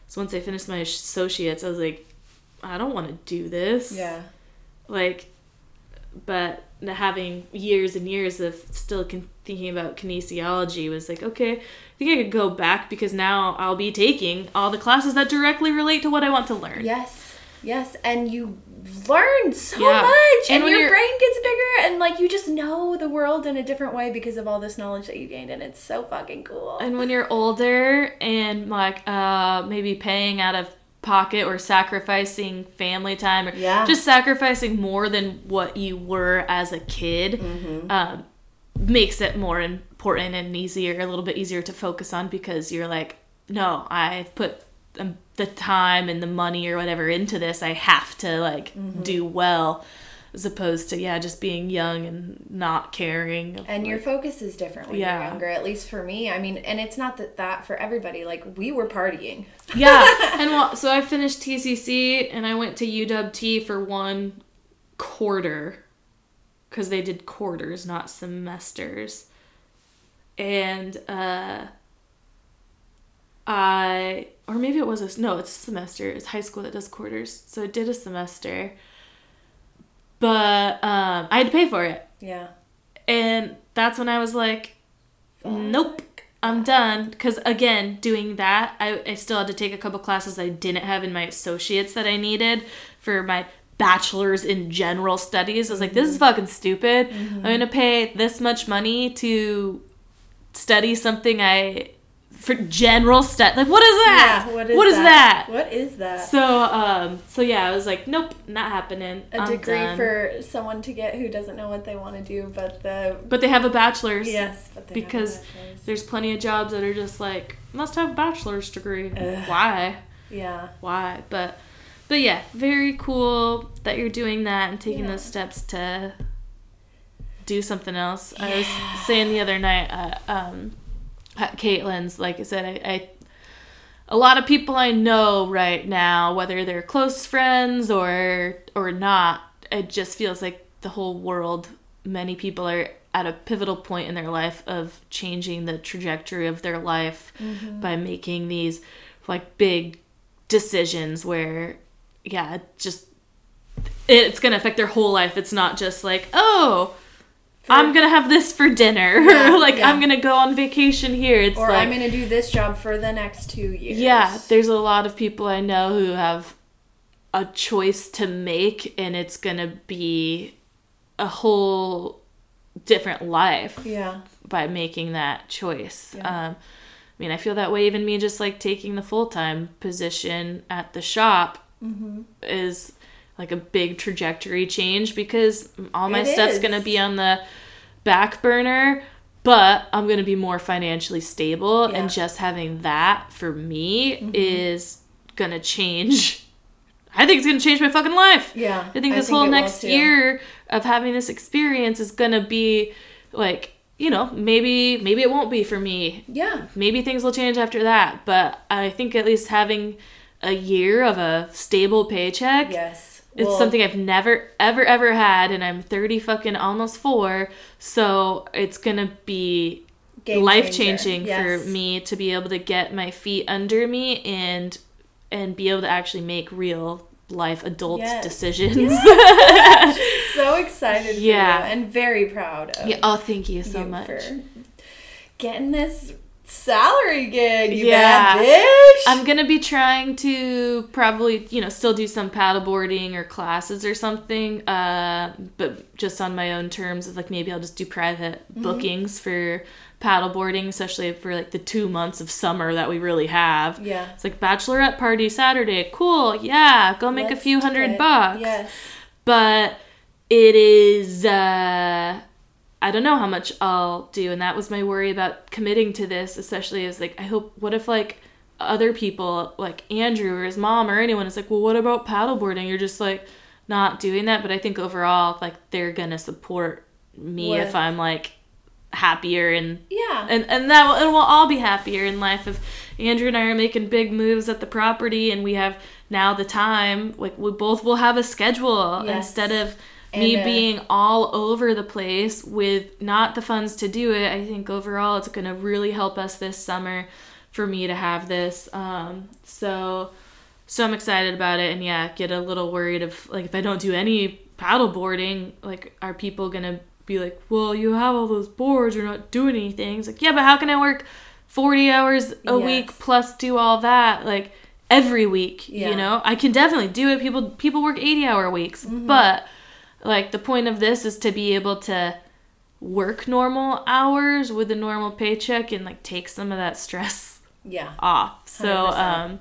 So once I finished my associates, I was like, I don't want to do this. Yeah. Like, but having years and years of still thinking about kinesiology was like, okay, I think I could go back because now I'll be taking all the classes that directly relate to what I want to learn. Yes, and you learn so much, and your brain gets bigger, and like you just know the world in a different way because of all this knowledge that you gained, and it's so fucking cool. And when you're older and like maybe paying out of pocket or sacrificing family time, or just sacrificing more than what you were as a kid, makes it more important and easier, a little bit easier to focus on, because you're like, no, I've put the time and the money or whatever into this. I have to, like, do well, as opposed to, yeah, just being young and not caring. And like, your focus is different when you're younger, at least for me. I mean, and it's not that for everybody. Like, we were partying. Yeah. And so I finished TCC and I went to UWT for one quarter, because they did quarters, not semesters. And it's a semester. It's high school that does quarters. So I did a semester. But I had to pay for it. Yeah. And that's when I was like, nope, I'm done. Because, again, doing that, I still had to take a couple classes I didn't have in my associates that I needed for my bachelor's in general studies. I was like, this is fucking stupid. Mm-hmm. I'm going to pay this much money to study something for general stuff. Like, what is that? Yeah, what is that? So yeah, I was like, nope, not happening. I'm degree done. For someone to get who doesn't know what they want to do, but they have a bachelor's. Yes, but they because have a bachelor's. There's plenty of jobs that are just like, must have a bachelor's degree. Ugh. Why? Yeah. Why? But yeah, very cool that you're doing that and taking those steps to do something else. Yeah. I was saying the other night, Caitlin's, like I said, I a lot of people I know right now, whether they're close friends or not, it just feels like the whole world, many people are at a pivotal point in their life of changing the trajectory of their life by making these, like, big decisions where, yeah, it's going to affect their whole life. It's not just like, oh, I'm going to have this for dinner. Yeah, like, I'm going to go on vacation here. It's or like, I'm going to do this job for the next 2 years. Yeah, there's a lot of people I know who have a choice to make, and it's going to be a whole different life by making that choice. Yeah. I mean, I feel that way. Even me just, like, taking the full-time position at the shop is like a big trajectory change, because all my stuff's going to be on the back burner, but I'm going to be more financially stable. Yeah. And just having that for me is going to change. I think it's going to change my fucking life. Yeah. I think this whole next year of having this experience is going to be like, you know, maybe it won't be for me. Yeah. Maybe things will change after that. But I think at least having a year of a stable paycheck. Yes. It's something I've never, ever, ever had, and I'm 30 fucking almost 4, so it's going to be life-changing for me to be able to get my feet under me and be able to actually make real life adult decisions. Yes. So excited for you and very proud of Oh, thank you so much. For getting this salary gig, you bad bitch. I'm gonna be trying to probably, still do some paddleboarding or classes or something, but just on my own terms of, like, maybe I'll just do private bookings for paddleboarding, especially for, like, the 2 months of summer that we really have. Yeah. It's like bachelorette party Saturday. Cool. Yeah. Go make a few $100. Yes. But it is, I don't know how much I'll do, and that was my worry about committing to this, especially is, like, I hope, what if, like, other people, like Andrew or his mom or anyone is like, well, what about paddleboarding? You're just, like, not doing that. But I think overall, like, they're going to support me if I'm, like, happier and that will, and we'll all be happier in life if Andrew and I are making big moves at the property and we have now the time, like, we both will have a schedule instead of me being all over the place with not the funds to do it. I think overall it's going to really help us this summer for me to have this. So I'm excited about it. And yeah, get a little worried of, like, if I don't do any paddleboarding, like, are people going to be like, well, you have all those boards, you're not doing anything. It's like, yeah, but how can I work 40 hours a week plus do all that? Like, every week, I can definitely do it. People work 80-hour weeks, but like, the point of this is to be able to work normal hours with a normal paycheck and, like, take some of that stress off. So, 100%.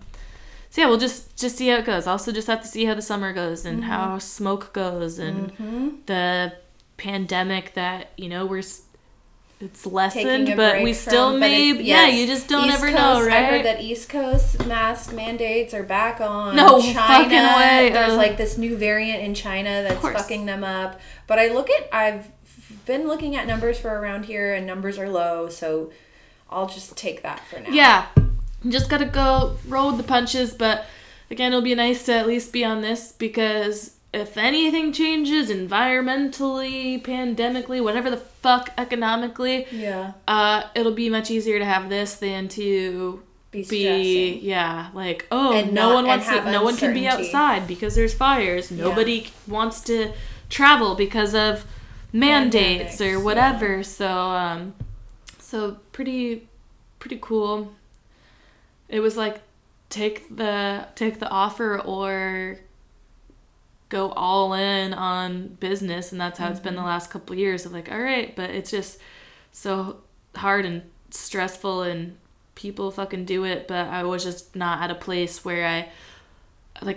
So yeah, we'll just see how it goes. Also, just have to see how the summer goes and how smoke goes and the pandemic that, we're it's lessened, but we still may, yeah, you just don't ever know, right? I heard that East Coast mask mandates are back on. No fucking way. There's like this new variant in China that's fucking them up. But I've been looking at numbers for around here, and numbers are low, so I'll just take that for now. Yeah, just gotta go roll with the punches, but again, it'll be nice to at least be on this, because if anything changes environmentally, pandemically, whatever the fuck, economically, it'll be much easier to have this than to be no one can be outside because there's fires. Nobody wants to travel because of mandates or whatever. So pretty cool. It was like take the offer or go all in on business, and that's how it's been the last couple of years. I'm like, all right, but it's just so hard and stressful, and people fucking do it. But I was just not at a place where I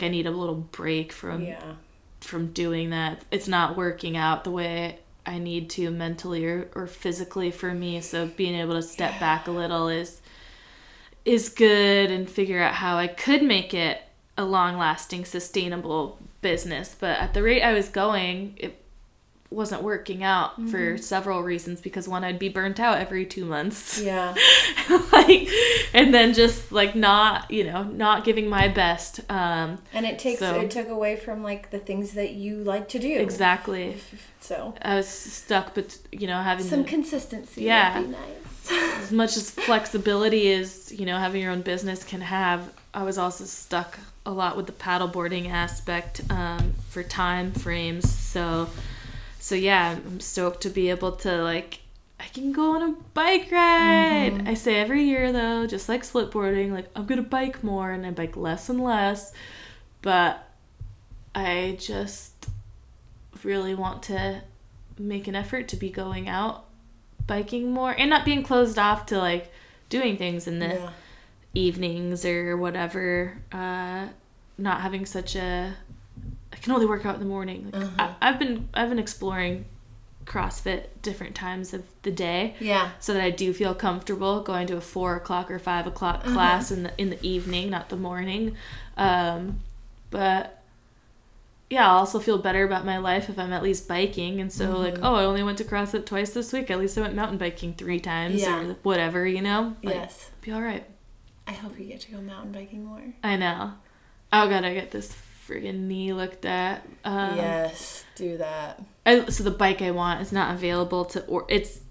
need a little break from doing that. It's not working out the way I need to mentally or physically for me. So being able to step back a little is good, and figure out how I could make it a long-lasting, sustainable business. But at the rate I was going, it wasn't working out for several reasons, because one, I'd be burnt out every 2 months. Yeah. And then just not giving my best. And it took away from the things that you like to do. Exactly. So I was stuck, but having some consistency would be nice. As much as flexibility is, having your own business can have, I was also stuck a lot with the paddleboarding aspect for time frames. So yeah, I'm stoked to be able to I can go on a bike ride. Mm-hmm. I say every year though, just like splitboarding, I'm gonna bike more, and I bike less and less. But I just really want to make an effort to be going out biking more and not being closed off to doing things in the evenings or whatever, not having I can only work out in the morning. I've been exploring CrossFit different times of the day, so that I do feel comfortable going to a 4 o'clock or 5 o'clock class in the evening, not the morning. But yeah, I'll also feel better about my life if I'm at least biking. And so I only went to CrossFit twice this week, at least I went mountain biking 3 times or whatever, yes, be all right. I hope you get to go mountain biking more. I know. Oh, God, I get this friggin' knee looked at. Yes, do that. So the bike I want is not available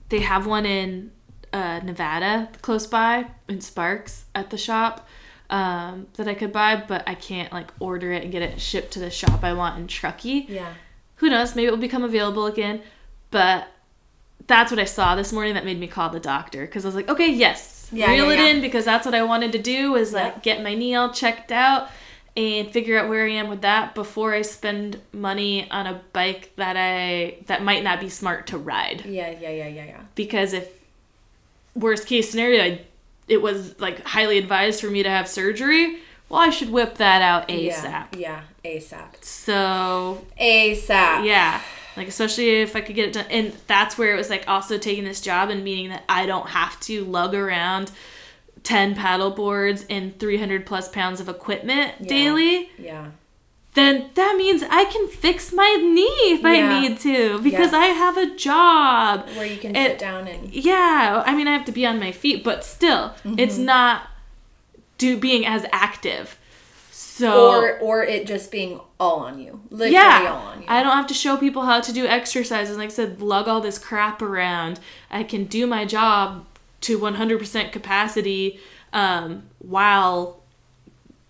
they have one in Nevada close by, in Sparks, at the shop that I could buy, but I can't order it and get it shipped to the shop I want in Truckee. Yeah. Who knows? Maybe it will become available again, but that's what I saw this morning that made me call the doctor, because I was like, okay, yes, reel it in, because that's what I wanted to do was get my knee all checked out and figure out where I am with that before I spend money on a bike that might not be smart to ride. Yeah. Because if worst case scenario, it was highly advised for me to have surgery, well, I should whip that out ASAP. Yeah, ASAP. So ASAP. Yeah. Especially if I could get it done. And that's where it was, also taking this job and meaning that I don't have to lug around 10 paddle boards and 300-plus pounds of equipment daily. Yeah. Then that means I can fix my knee if I need to, because I have a job. Where you can sit down and... Yeah. I mean, I have to be on my feet, but still, it's not being as active. So, or it just being all on you. Literally all on you. I don't have to show people how to do exercises. Like I said, lug all this crap around. I can do my job to 100% capacity while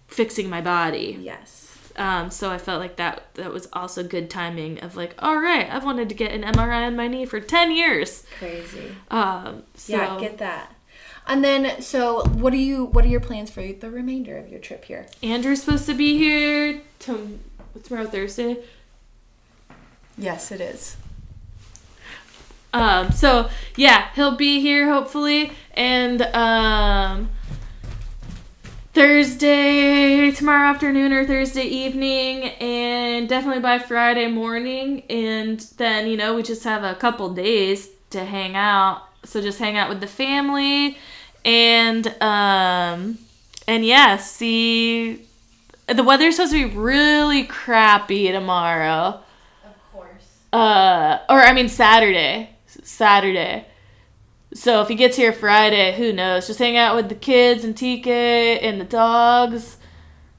fixing my body. Yes. So I felt like that was also good timing of all right, I've wanted to get an MRI on my knee for 10 years. Crazy. Yeah, get that. And then, so what are your plans for the remainder of your trip here? Andrew's supposed to be here tomorrow, Thursday? Yes, it is. So, yeah, he'll be here, hopefully. And tomorrow afternoon or Thursday evening, and definitely by Friday morning. And then, we just have a couple days to hang out. So just hang out with the family and yeah, see, the weather's supposed to be really crappy tomorrow. Of course. Saturday. Saturday. So if he gets here Friday, who knows? Just hang out with the kids and TK and the dogs.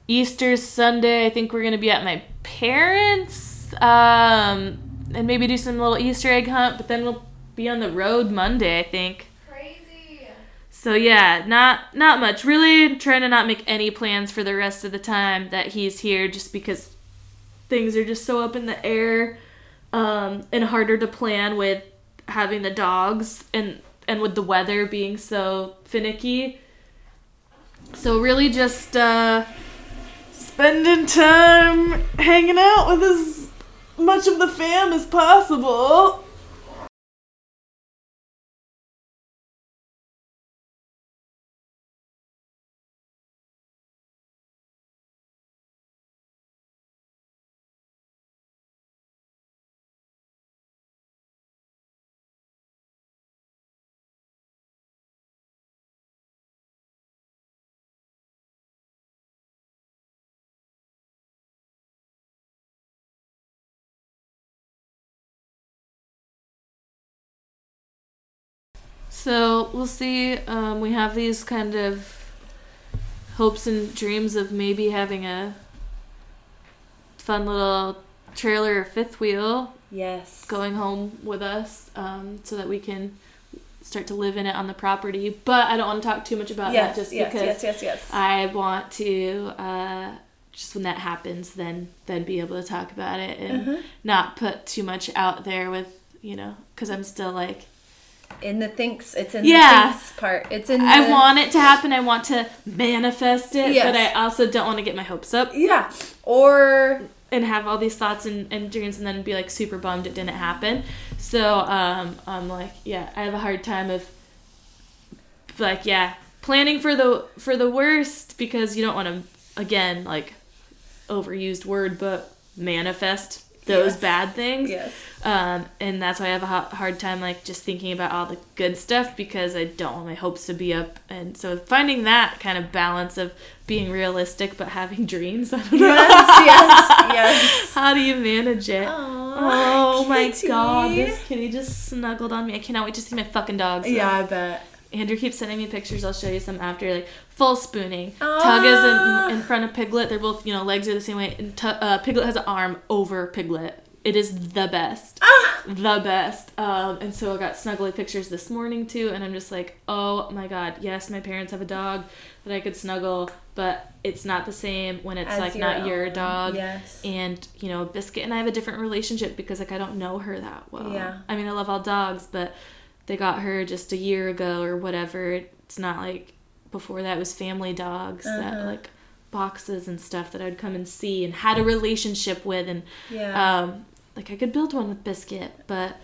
Easter Sunday, I think we're going to be at my parents', and maybe do some little Easter egg hunt, but then we'll be on the road Monday, I think. Crazy. So yeah, not much. Really trying to not make any plans for the rest of the time that he's here, just because things are just so up in the air, and harder to plan with having the dogs and with the weather being so finicky. So really just spending time hanging out with as much of the fam as possible. So we'll see. We have these kind of hopes and dreams of maybe having a fun little trailer or fifth wheel. Yes. Going home with us, so that we can start to live in it on the property. But I don't want to talk too much about that, just because I want to, just when that happens, then be able to talk about it and not put too much out there with, because I'm still like... the thinks part. I want it to happen. I want to manifest it, but I also don't want to get my hopes up. Yeah. And have all these thoughts and dreams and then be like super bummed it didn't happen. So I'm like, I have a hard time of like, planning for the worst, because you don't want to, again, like, overused word, but manifest those bad things. Yes. And that's why I have a hard time, like, just thinking about all the good stuff, because I don't want my hopes to be up. And so finding that kind of balance of being realistic but having dreams. I don't know. Yes. How do you manage it? Aww, kitty. My God. This kitty just snuggled on me. I cannot wait to see my fucking dogs. Yeah, I bet. Andrew keeps sending me pictures. I'll show you some after. Like, full spooning. Aww. Tug is in front of Piglet. They're both, legs are the same way. And Piglet has an arm over Piglet. It is the best. The best. And so I got snuggly pictures this morning, too. And I'm just like, oh, my God. Yes, my parents have a dog that I could snuggle. But it's not the same when it's, your dog. Yes. And, Biscuit and I have a different relationship because, I don't know her that well. Yeah. I mean, I love all dogs, but... They got her just a year ago or whatever. It's not like before that it was family dogs that like boxes and stuff that I'd come and see and had a relationship with, and like I could build one with Biscuit, but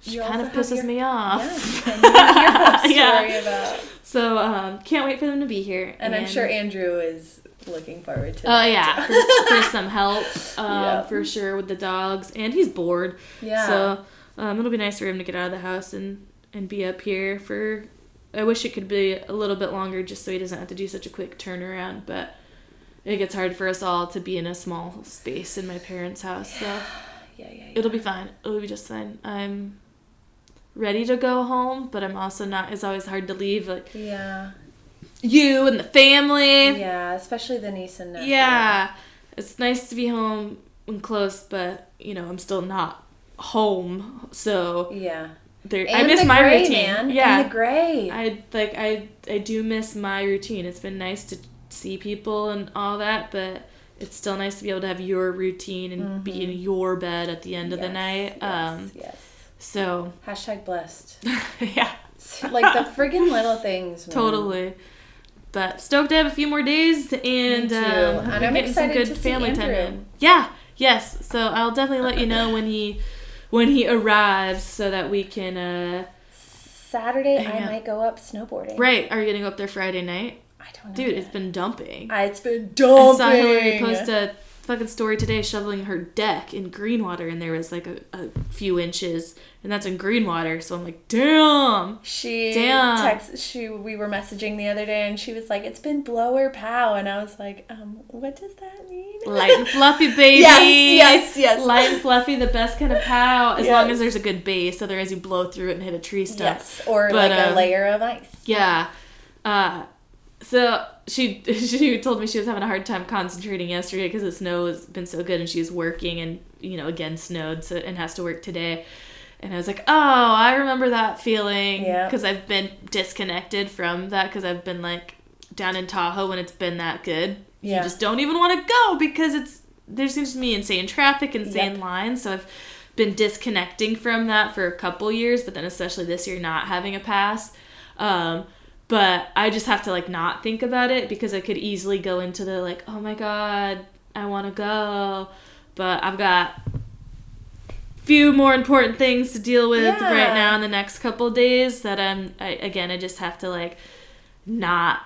she kind of pisses me off. Yeah, you have your story about. So can't wait for them to be here. And I'm sure Andrew is looking forward to that. Oh yeah, for some help for sure with the dogs, and he's bored. Yeah. So. It'll be nice for him to get out of the house and be up here for... I wish it could be a little bit longer just so he doesn't have to do such a quick turnaround, but it gets hard for us all to be in a small space in my parents' house. So it'll be fine. It'll be just fine. I'm ready to go home, but I'm also not... It's always hard to leave, like... Yeah. You and the family. Yeah, especially the niece and nephew. Yeah. It's nice to be home and close, but, I'm still not home, so I miss my routine, man. And the gray, I do miss my routine. It's been nice to see people and all that, but it's still nice to be able to have your routine and be in your bed at the end of the night. So #blessed. Like the friggin' little things, man. Totally. But stoked to have a few more days, and and I'm excited to see Andrew. Time in. Yes, so I'll definitely let you know when he arrives, so that we can... Saturday, I might go up snowboarding. Right. Are you going to go up there Friday night? I don't know. Dude, it's been dumping. I saw Hillary post a fucking story today shoveling her deck in green water, and there was like a few inches, and that's in green water, so I'm like, damn. We were messaging the other day, and she was like, it's been blower pow, and I was like, what does that mean? Light and fluffy, baby. Yes. Light and fluffy, the best kind of pow, as long as there's a good base, otherwise you blow through it and hit a tree stump. Yes, or but, like a layer of ice. Yeah. So she told me she was having a hard time concentrating yesterday because the snow has been so good, and she's working and, you know, again snowed, so, and has to work today. And I was like, oh, I remember that feeling because I've been disconnected from that because I've been, like, down in Tahoe when it's been that good. Yeah. You just don't even want to go because there seems to be insane traffic, insane lines. So I've been disconnecting from that for a couple years, but then especially this year not having a pass. But I just have to, like, not think about it because I could easily go into the, like, oh, my God, I want to go. But I've got few more important things to deal with right now in the next couple of days that I just have to, like, not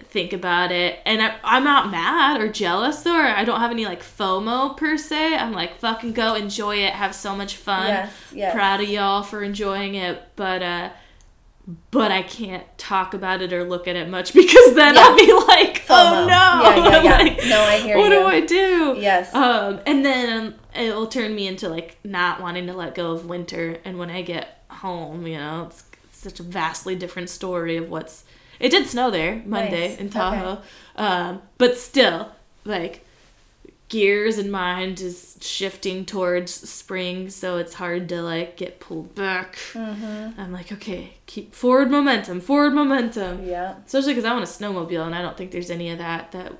think about it. And I'm not mad or jealous, though. Or I don't have any, like, FOMO per se. I'm like, fucking go, enjoy it, have so much fun. Yes. Proud of y'all for enjoying it. But I can't talk about it or look at it much because then I'll be like, oh, no. Yeah. Like, no, I hear what you. What do I do? Yes. And then it'll turn me into, like, not wanting to let go of winter. And when I get home, you know, it's such a vastly different story of what's... It did snow there Monday in Tahoe. Okay. But still, like, gears and mind is shifting towards spring, so it's hard to, like, get pulled back. Mm-hmm. I'm like, okay, keep forward momentum. Yeah. Especially because I want a snowmobile, and I don't think there's any of that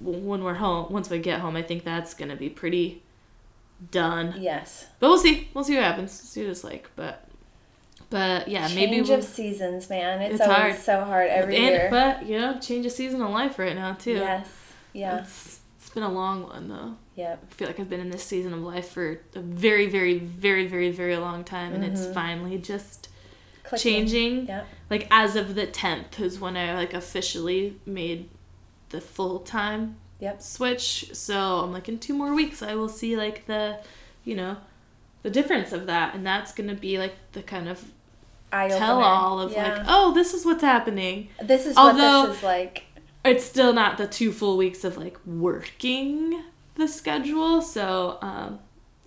when we're home, once we get home, I think that's going to be pretty done. Yes. But we'll see. We'll see what happens. We'll see what it's like, but yeah, maybe change of seasons, man. It's always hard. So hard every year. But, you know, change of season of life right now, too. Yes. Yeah. It's been a long one, though. Yeah. I feel like I've been in this season of life for a very, very, very, very, very long time, and it's finally just clicking. Changing. Yeah. Like, as of the 10th is when I, like, officially made the full-time switch. So I'm like, in 2 more weeks, I will see, like, the, you know, the difference of that. And that's going to be, like, the kind of tell-all of, like, oh, this is what's happening. This is what this is like. It's still not the 2 full weeks of, like, working the schedule. So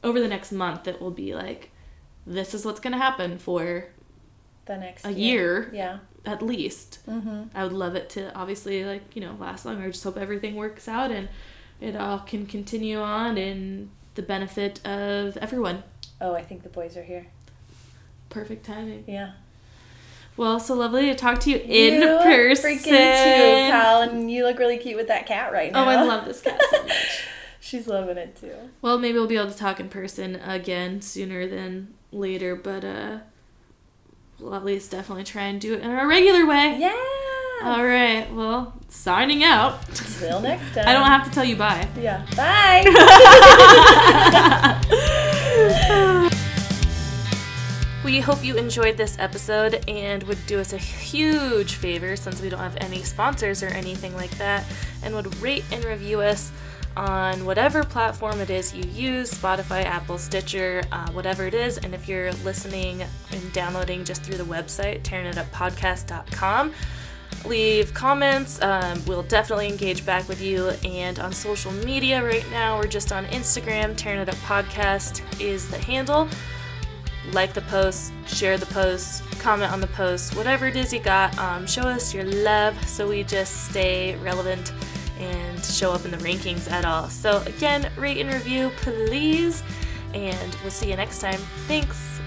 over the next month, it will be, like, this is what's going to happen for the next year. Yeah. At least. Mm-hmm. I would love it to, obviously, like, you know, last longer. I just hope everything works out and it all can continue on in the benefit of everyone. Oh, I think the boys are here. Perfect timing. Yeah. Well, so lovely to talk to you in person. You freaking too, pal, and you look really cute with that cat right now. Oh, I love this cat so much. She's loving it, too. Well, maybe we'll be able to talk in person again sooner than later, but we'll at least definitely try and do it in our regular way. Yeah! All right, well, signing out. Till next time. I don't have to tell you bye. Yeah. Bye! We hope you enjoyed this episode and would do us a huge favor, since we don't have any sponsors or anything like that, and would rate and review us on whatever platform it is you use, Spotify, Apple, Stitcher, whatever it is. And if you're listening and downloading just through the website, TarinItUpPodcast.com, leave comments. We'll definitely engage back with you. And on social media right now, we're just on Instagram. TarinItUpPodcast is the handle. Like the post, share the post, comment on the post, whatever it is you got. Show us your love so we just stay relevant and show up in the rankings at all. So again, rate and review, please, and we'll see you next time. Thanks.